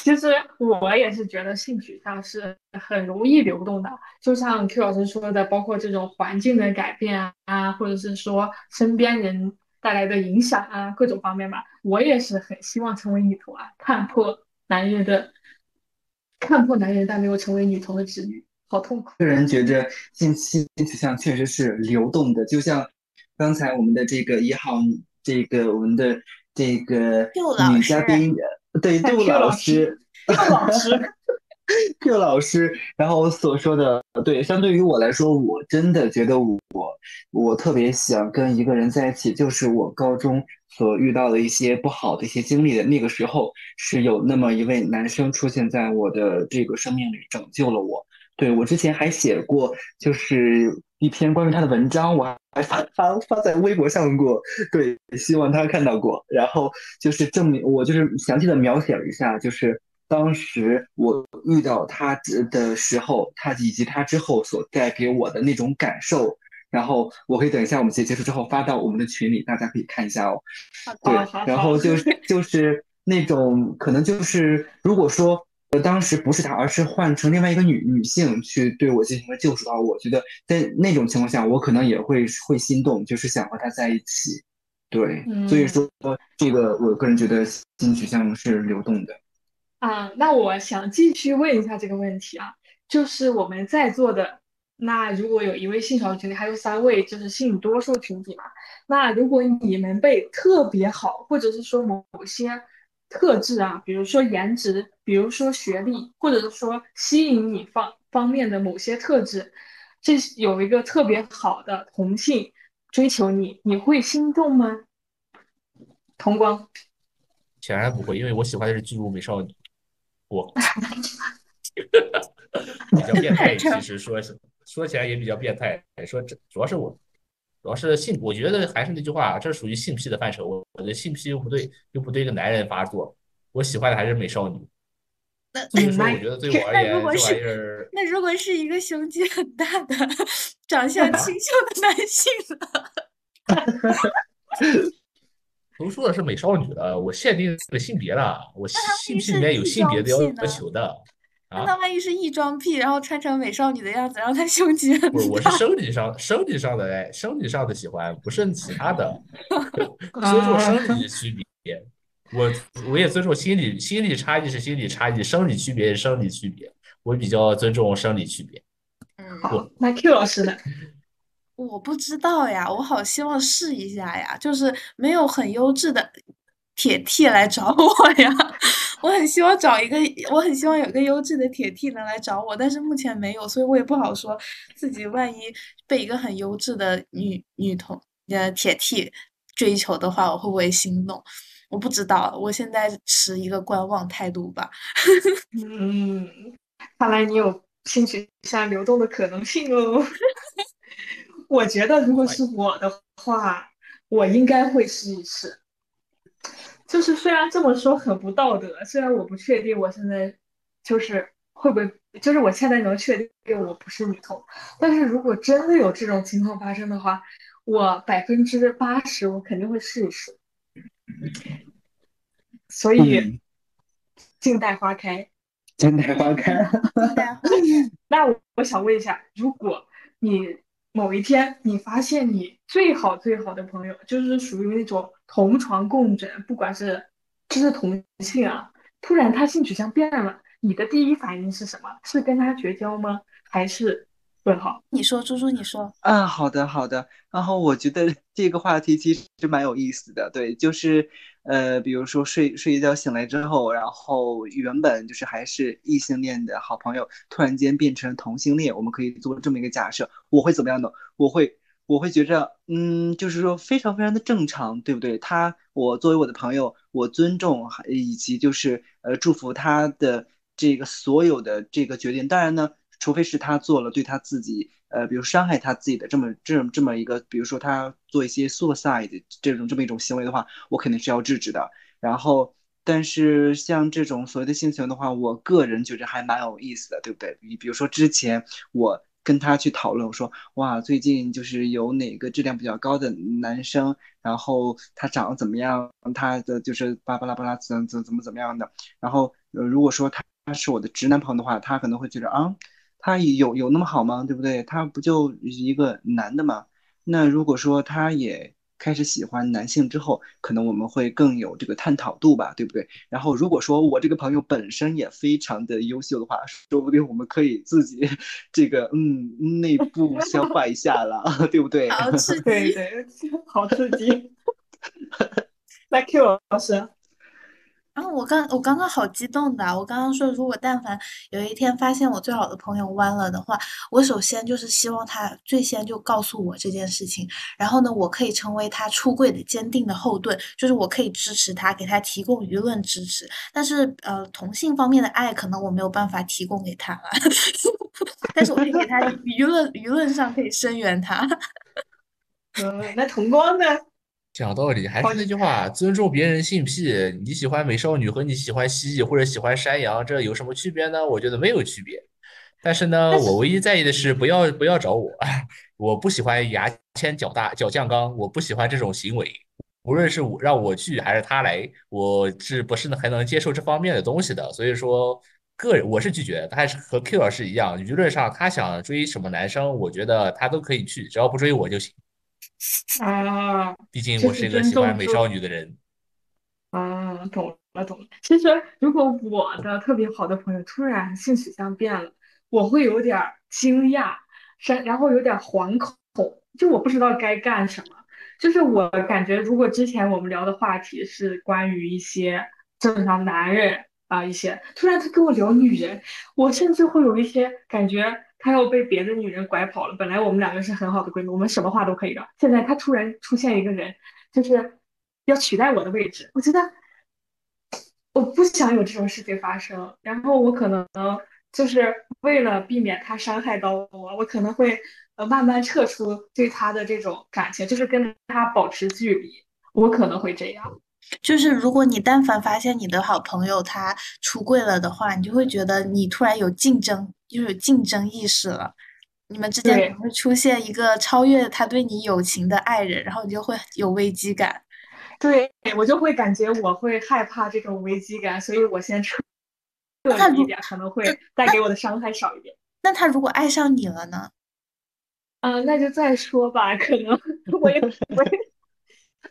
其实我也是觉得性取向是很容易流动的，就像 Q 老师说的，包括这种环境的改变啊，或者是说身边人带来的影响啊，各种方面吧。我也是很希望成为女同啊，看破男人的看破男人但没有成为女同的侄女，好痛苦。个人觉着性性取向确实是流动的，就像刚才我们的这个一号，这个我们的这个女嘉宾，对，杜老师，杜老师，杜老师，然后所说的，对，相对于我来说，我真的觉得我我特别想跟一个人在一起，就是我高中所遇到的一些不好的一些经历的那个时候，是有那么一位男生出现在我的这个生命里，拯救了我。对，我之前还写过就是一篇关于他的文章，我还发发发在微博上过，对，希望他看到过。然后就是证明我就是详细的描写了一下，就是当时我遇到他的时候，他以及他之后所带给我的那种感受。然后我可以等一下我们节结束之后发到我们的群里，大家可以看一下哦。对，然后就是就是那种可能就是如果说当时不是他，而是换成另外一个女女性去对我进行了救赎的话，我觉得在那种情况下，我可能也会会心动，就是想和他在一起。对，嗯、所以说这个我个人觉得性取向是流动的。啊，那我想继续问一下这个问题啊，就是我们在座的那如果有一位性少数群体，还有三位就是性多数群体嘛，那如果你们被特别好，或者是说某些特质啊，比如说颜值，比如说学历，或者是说吸引你方方面的某些特质，这有一个特别好的同性追求你，你会心动吗？同光显然不会，因为我喜欢的是巨无美少女，我比较变态，其实说说起来也比较变态，说这主要是我主要是性，我觉得还是那句话，这属于性癖的范畴。我的性癖又不对，又不对一个男人发作，我喜欢的还是美少女。那所以说，我觉得对我而言，这玩意儿。那如果是一个胸肌很大的、长相清秀的男性呢？都说的是美少女了，我限定的性别了，我性癖里面有性别的要求的。那他万一是异装癖，然后穿成美少女的样子，然后他胸肌很大。不是，我是生理上生理上的哎，生理上的喜欢，不是其他的。尊重生理区别，我我也尊重心理心理差异是心理差异，生理区别是生理区别，我比较尊重生理区别。嗯，好，那 Q 老师呢？我不知道呀，我好希望试一下呀，就是没有很优质的铁 T 来找我呀。我很希望找一个，我很希望有个优质的铁 T 能来找我，但是目前没有，所以我也不好说自己万一被一个很优质的女女同呃铁 T 追求的话，我会不会心动？我不知道，我现在持一个观望态度吧。嗯，看来你有性取向流动的可能性哦。我觉得如果是我的话，我应该会试一试。就是虽然这么说很不道德，虽然我不确定我现在就是会不会，就是我现在能确定我不是女同，但是如果真的有这种情况发生的话，我百分之八十我肯定会试一试。所以静待花开，静待花开。那我我想问一下，如果你某一天你发现你最好最好的朋友就是属于那种同床共枕，不管是就是同性啊，突然他性取向变了，你的第一反应是什么？是跟他绝交吗？还是问号？你说猪猪，你说。嗯，好的好的。然后我觉得这个话题其实蛮有意思的，对，就是呃，比如说睡睡一觉醒来之后，然后原本就是还是异性恋的好朋友，突然间变成同性恋，我们可以做这么一个假设，我会怎么样呢？我会我会觉着，嗯，就是说非常非常的正常，对不对？他，我作为我的朋友，我尊重以及就是呃祝福他的这个所有的这个决定。当然呢，除非是他做了对他自己，呃，比如伤害他自己的这么这么这么一个，比如说他做一些 suicide 这种这么一种行为的话，我肯定是要制止的。然后，但是像这种所谓的性行为的话，我个人觉得还蛮有意思的，对不对？你比如说之前我跟他去讨论，我说哇，最近就是有哪个质量比较高的男生，然后他长得怎么样，他的就是巴巴拉巴拉怎怎怎么怎么样的。然后、呃、如果说他是我的直男朋友的话，他可能会觉得啊。他有有那么好吗？对不对？他不就一个男的吗？那如果说他也开始喜欢男性之后，可能我们会更有这个探讨度吧，对不对？然后如果说我这个朋友本身也非常的优秀的话，说不定我们可以自己这个嗯内部消化一下了，对不对？好刺激，对对，好刺激。那Q老师，然后我刚我刚刚好激动的啊，我刚刚说，如果但凡有一天发现我最好的朋友弯了的话，我首先就是希望他最先就告诉我这件事情，然后呢，我可以成为他出柜的坚定的后盾，就是我可以支持他，给他提供舆论支持。但是呃，同性方面的爱可能我没有办法提供给他了，但是我可以给他舆论舆论上可以声援他。嗯，那童光呢？讲道理，还是那句话，尊重别人性癖。你喜欢美少女和你喜欢蜥蜴或者喜欢山羊，这有什么区别呢？我觉得没有区别。但是呢，我唯一在意的是不要不要找我，我不喜欢牙签脚大脚酱缸，我不喜欢这种行为。无论是我让我去还是他来，我是不是还能接受这方面的东西的？所以说，个人我是拒绝。但是和 Q 老师一样，舆论上他想追什么男生，我觉得他都可以去，只要不追我就行。啊，毕竟我是一个喜欢美少女的人。啊，懂了懂了。其实如果我的特别好的朋友突然性取向变了，我会有点惊讶，然后有点惶恐，就我不知道该干什么。就是我感觉，如果之前我们聊的话题是关于一些正常男人啊、呃、一些，突然他跟我聊女人，我甚至会有一些感觉。他要被别的女人拐跑了，本来我们两个是很好的闺蜜，我们什么话都可以聊，现在他突然出现一个人，就是要取代我的位置，我觉得我不想有这种事情发生。然后我可能就是为了避免他伤害到我，我可能会呃慢慢撤出对他的这种感情，就是跟他保持距离，我可能会这样。就是如果你但凡发现你的好朋友他出柜了的话，你就会觉得你突然有竞争，就是有竞争意识了。你们之间可能会出现一个超越他对你友情的爱人，然后你就会有危机感。对，我就会感觉我会害怕这种危机感，所以我先撤离一点，可能会带给我的伤害少一点。那他如果爱上你了呢？呃，那就再说吧，可能我也不会。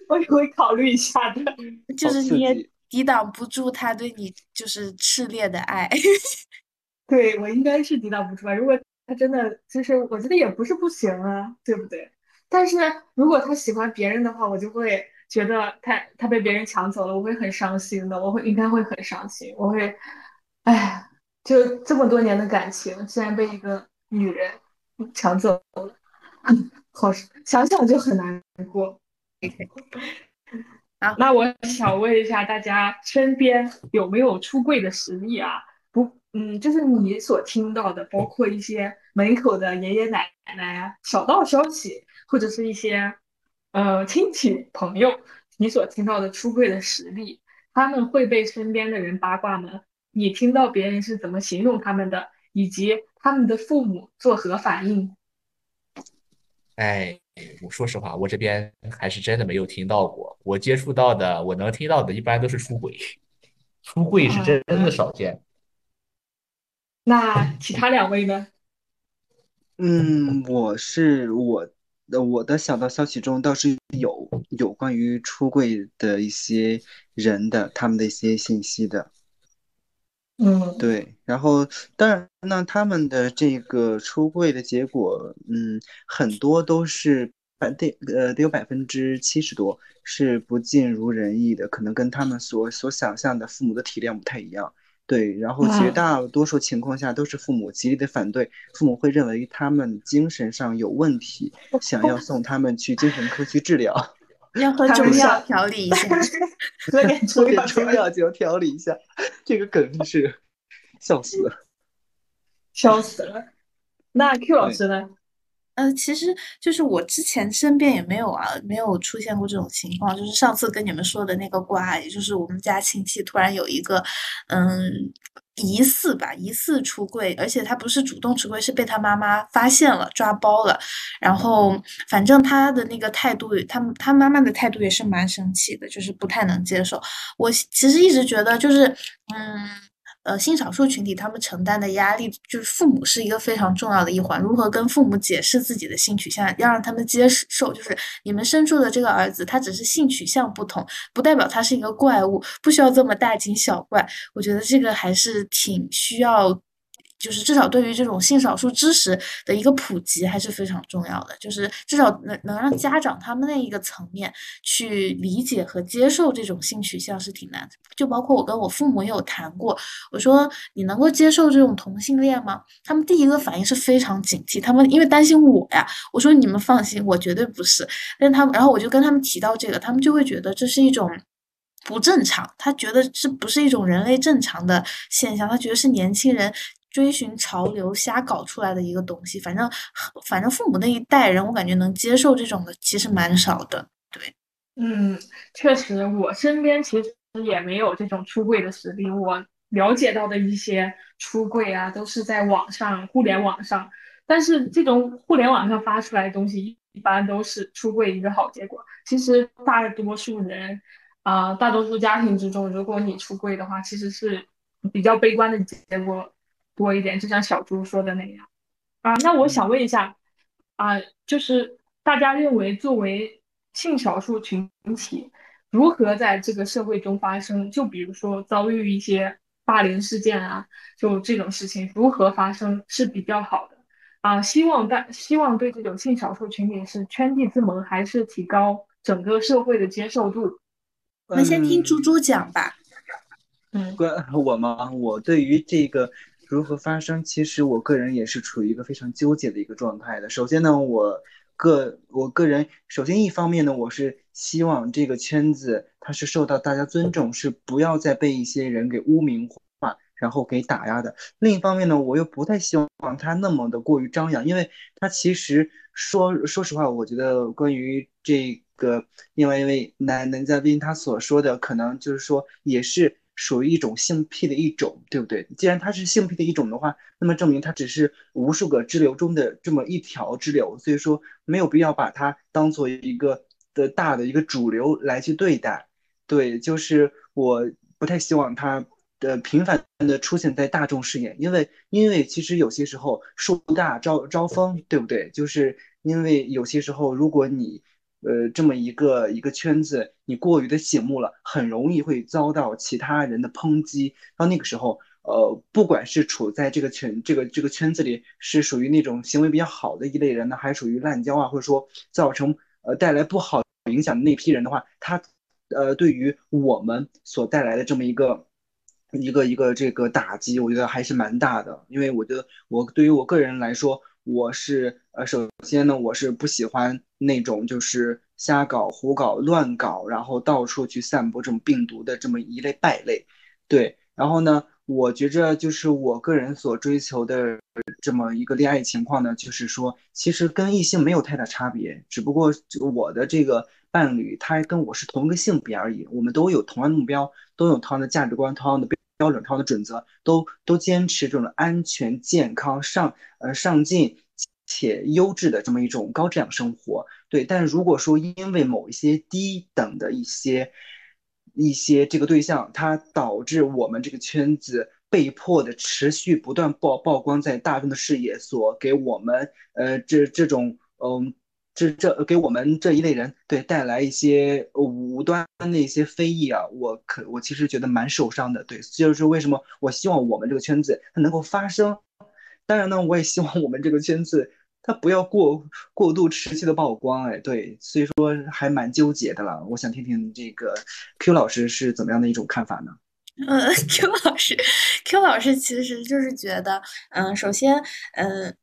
我也会考虑一下的，就是你也抵挡不住他对你就是炽烈的爱。对，我应该是抵挡不住吧。如果他真的就是，我觉得也不是不行啊，对不对？但是如果他喜欢别人的话，我就会觉得他他被别人抢走了，我会很伤心的，我会应该会很伤心，我会，哎，就这么多年的感情，竟然被一个女人抢走了，好，想想就很难过。啊，那我想问一下大家身边有没有出柜的实例啊？不，嗯，就是你所听到的，包括一些门口的爷爷奶奶啊，小道消息，或者是一些呃亲戚朋友，你所听到的出柜的实例，他们会被身边的人八卦吗？你听到别人是怎么形容他们的，以及他们的父母作何反应？哎，我说实话，我这边还是真的没有听到过。我接触到的，我能听到的，一般都是出轨，出轨是真的少见。啊，那其他两位呢？嗯，我是我我的小道消息中倒是有有关于出轨的一些人的他们的一些信息的。嗯，对，然后当然呢，他们的这个出柜的结果，嗯，很多都是得呃得有百分之七十多是不尽如人意的，可能跟他们所所想象的父母的体谅不太一样。对，然后绝大多数情况下都是父母极力的反对，父母会认为他们精神上有问题，想要送他们去精神科去治疗。要喝中药调理一下，喝点中药，中药就调理一下。这个梗是笑死了，笑死了。那 Q 老师呢？呃，其实就是我之前身边也没有啊，没有出现过这种情况。就是上次跟你们说的那个瓜，也就是我们家亲戚突然有一个，嗯。疑似吧，疑似出柜，而且他不是主动出柜，是被他妈妈发现了，抓包了。然后，反正他的那个态度，他他妈妈的态度也是蛮生气的，就是不太能接受。我其实一直觉得，就是，嗯，呃，性少数群体他们承担的压力，就是父母是一个非常重要的一环。如何跟父母解释自己的性取向，要让他们接受，就是你们生出的这个儿子，他只是性取向不同，不代表他是一个怪物，不需要这么大惊小怪。我觉得这个还是挺需要就是至少对于这种性少数知识的一个普及还是非常重要的，就是至少能能让家长他们那一个层面去理解和接受这种性取向是挺难的。就包括我跟我父母也有谈过，我说你能够接受这种同性恋吗？他们第一个反应是非常警惕，他们因为担心我呀，我说你们放心，我绝对不是。但他们，然后我就跟他们提到这个，他们就会觉得这是一种不正常，他觉得这不是一种人类正常的现象，他觉得是年轻人追寻潮流瞎搞出来的一个东西。反正反正父母那一代人，我感觉能接受这种的其实蛮少的。对，嗯，确实我身边其实也没有这种出柜的实例，我了解到的一些出柜啊都是在网上互联网上，但是这种互联网上发出来的东西一般都是出柜一个好结果。其实大多数人啊、呃，大多数家庭之中，如果你出柜的话，其实是比较悲观的结果多一点，就像小猪说的那样啊。那我想问一下啊，就是大家认为作为性少数群体如何在这个社会中发生，就比如说遭遇一些霸凌事件啊，就这种事情如何发生是比较好的啊？希望大希望对这种性少数群体是圈地自萌，还是提高整个社会的接受度？我们先听猪猪讲吧。嗯，我吗？我对于这个如何发生，其实我个人也是处于一个非常纠结的一个状态的。首先呢，我个我个人首先一方面呢，我是希望这个圈子它是受到大家尊重，是不要再被一些人给污名化，然后给打压的。另一方面呢，我又不太希望它那么的过于张扬，因为它其实说说实话，我觉得关于这个另外一位男男嘉宾他所说的，可能就是说也是属于一种性癖的一种，对不对？既然它是性癖的一种的话，那么证明它只是无数个支流中的这么一条支流，所以说没有必要把它当做一个的大的一个主流来去对待。对，就是我不太希望它的频繁的出现在大众视野，因为因为其实有些时候树大招招风，对不对？就是因为有些时候如果你呃，这么一个一个圈子，你过于的醒目了，很容易会遭到其他人的抨击。到那个时候，呃，不管是处在这个圈这个这个圈子里，是属于那种行为比较好的一类人呢，还属于滥交啊，或者说造成呃带来不好影响的那批人的话，他呃对于我们所带来的这么一个一个一个这个打击，我觉得还是蛮大的。因为我觉得我对于我个人来说，我是呃，首先呢，我是不喜欢那种就是瞎搞、胡搞、乱搞，然后到处去散播这种病毒的这么一类败类。对，然后呢，我觉着就是我个人所追求的这么一个恋爱情况呢，就是说，其实跟异性没有太大差别，只不过我的这个伴侣他跟我是同一个性别而已，我们都有同样的目标，都有同样的价值观、同样的标准、同样的准则，都都坚持这种安全、健康、上呃上进且优质的这么一种高质量生活。对，但如果说因为某一些低等的一些一些这个对象，它导致我们这个圈子被迫的持续不断曝曝光在大众的视野，所给我们呃这这种嗯、呃、这这给我们这一类人对带来一些无端的一些非议啊，我可我其实觉得蛮受伤的。对，就是为什么我希望我们这个圈子它能够发生。当然呢，我也希望我们这个圈子它不要过过度持续的曝光。哎，对，所以说还蛮纠结的了。我想听听这个 Q 老师是怎么样的一种看法呢？呃 Q 老师 Q 老师其实就是觉得嗯、呃、首先嗯、呃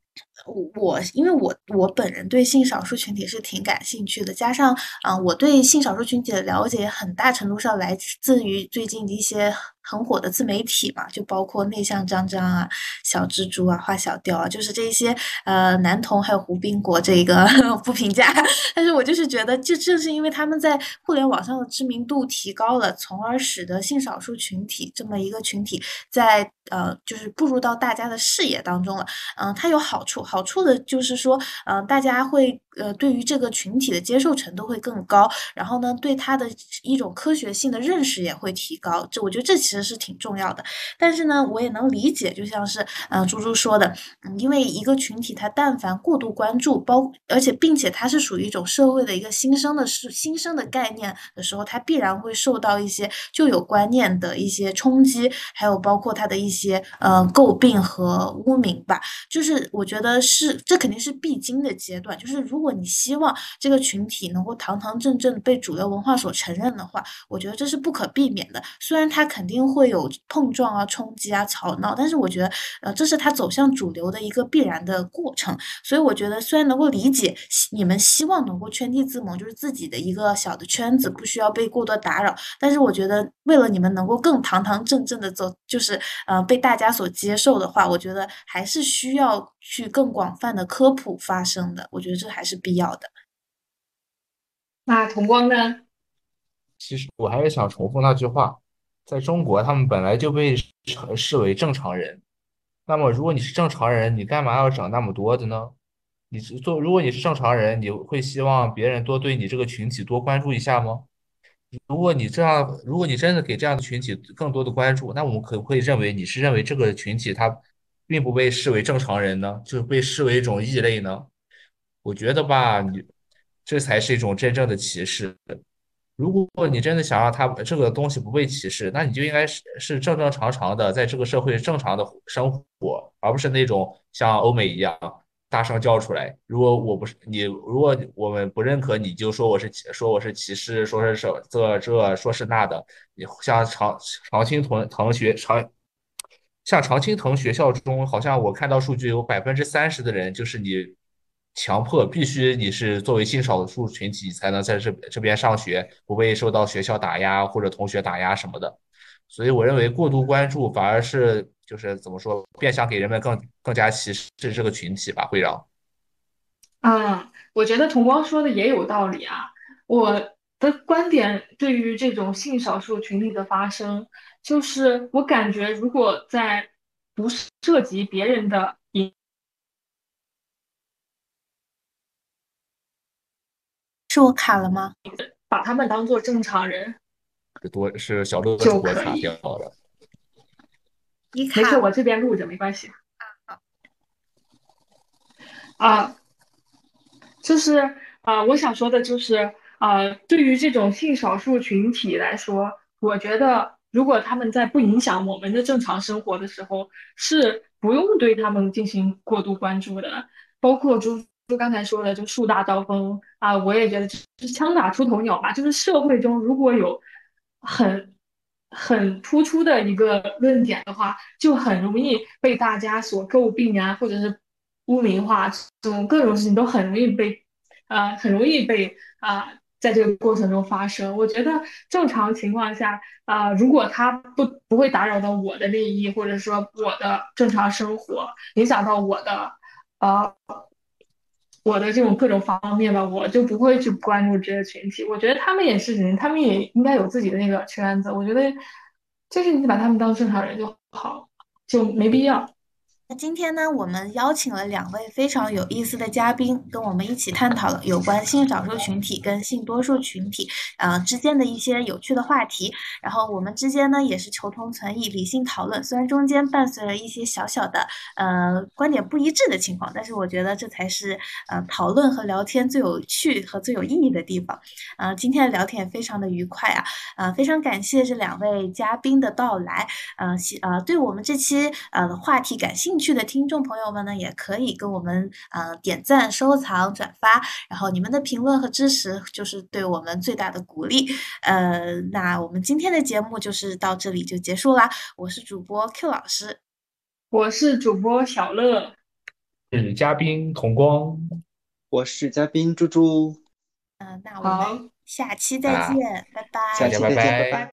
我因为我我本人对性少数群体是挺感兴趣的，加上啊、呃，我对性少数群体的了解很大程度上来自于最近的一些很火的自媒体嘛，就包括内向张张啊、小蜘蛛啊、画小雕啊，就是这些呃男童还有胡冰国这个不评价，但是我就是觉得这正是因为他们在互联网上的知名度提高了，从而使得性少数群体这么一个群体在呃就是步入到大家的视野当中了。嗯、呃，它有好处。好处的就是说，嗯、呃，大家会呃对于这个群体的接受程度会更高，然后呢，对它的一种科学性的认识也会提高。这我觉得这其实是挺重要的。但是呢，我也能理解，就像是呃猪猪说的，嗯，因为一个群体它但凡过度关注，包而且并且它是属于一种社会的一个新生的是新生的概念的时候，它必然会受到一些旧有观念的一些冲击，还有包括它的一些呃诟病和污名吧。就是我觉得是这肯定是必经的阶段，就是如果你希望这个群体能够堂堂正正地被主流文化所承认的话，我觉得这是不可避免的。虽然它肯定会有碰撞啊、冲击啊、吵闹，但是我觉得呃这是它走向主流的一个必然的过程。所以我觉得虽然能够理解你们希望能够圈地自萌，就是自己的一个小的圈子不需要被过多打扰，但是我觉得为了你们能够更堂堂正正的走，就是呃被大家所接受的话，我觉得还是需要去更广泛的科普发生的，我觉得这还是必要的。那同光呢？其实我还是想重复那句话，在中国他们本来就被视为正常人，那么如果你是正常人，你干嘛要整那么多的呢？你做如果你是正常人，你会希望别人多对你这个群体多关注一下吗？如果你这样，如果你真的给这样的群体更多的关注，那我们可不可以认为你是认为这个群体他并不被视为正常人呢？就是被视为一种异类呢？我觉得吧，你这才是一种真正的歧视。如果你真的想让他这个东西不被歧视，那你就应该是是正正常常的在这个社会正常的生活，而不是那种像欧美一样大声叫出来。如果我不是你，如果我们不认可你，就说我是说我是歧视，说是这这这说是那的。你像常常青藤同学常像常青藤学校中，好像我看到数据有百分之三十的人就是你强迫必须你是作为性少数群体才能在这这边上学，不被受到学校打压或者同学打压什么的。所以我认为过度关注反而是就是怎么说，变相给人们更更加歧视这个群体吧，会让。嗯，我觉得同光说的也有道理啊。我的观点对于这种性少数群体的发生，就是我感觉如果在不涉及别人的影，是我卡了吗？把他们当做正常人，是多是小乐主播卡掉了。你没事，我这边录着没关系。啊，就是啊，我想说的就是啊，对于这种性少数群体来说，我觉得如果他们在不影响我们的正常生活的时候，是不用对他们进行过度关注的。包括猪猪刚才说的，就树大招风啊，我也觉得就是枪打出头鸟吧。就是社会中如果有很很突出的一个论点的话，就很容易被大家所诟病啊，或者是污名化，这种各种事情都很容易被呃很容易被啊、呃、在这个过程中发生。我觉得正常情况下啊、呃，如果它不不会打扰到我的利益，或者说我的正常生活，影响到我的啊、呃、我的这种各种方面吧，我就不会去关注这些群体。我觉得他们也是人，他们也应该有自己的那个圈子。我觉得就是你把他们当正常人就好，就没必要。那今天呢，我们邀请了两位非常有意思的嘉宾，跟我们一起探讨了有关性少数群体跟性多数群体呃之间的一些有趣的话题。然后我们之间呢也是求同存异，理性讨论，虽然中间伴随了一些小小的呃观点不一致的情况，但是我觉得这才是呃讨论和聊天最有趣和最有意义的地方。呃今天的聊天也非常的愉快啊，呃非常感谢这两位嘉宾的到来。呃呃对我们这期呃的话题感兴趣去的听众朋友们呢，也可以跟我们呃点赞、收藏、转发，然后你们的评论和支持就是对我们最大的鼓励。呃，那我们今天的节目就是到这里就结束啦。我是主播 Q 老师，我是主播小乐，是嘉宾同光，我是嘉宾猪猪。嗯、呃，那我们下期再见，啊、拜拜。下期再见，拜拜。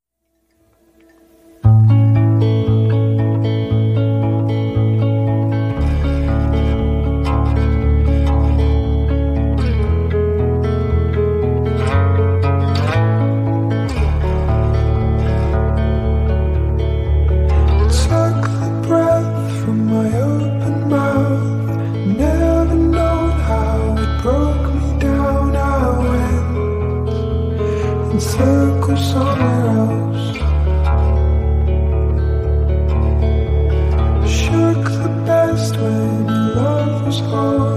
Take a breath from my open mouth now. Inside go somewhere else. Shook the best when love was hard.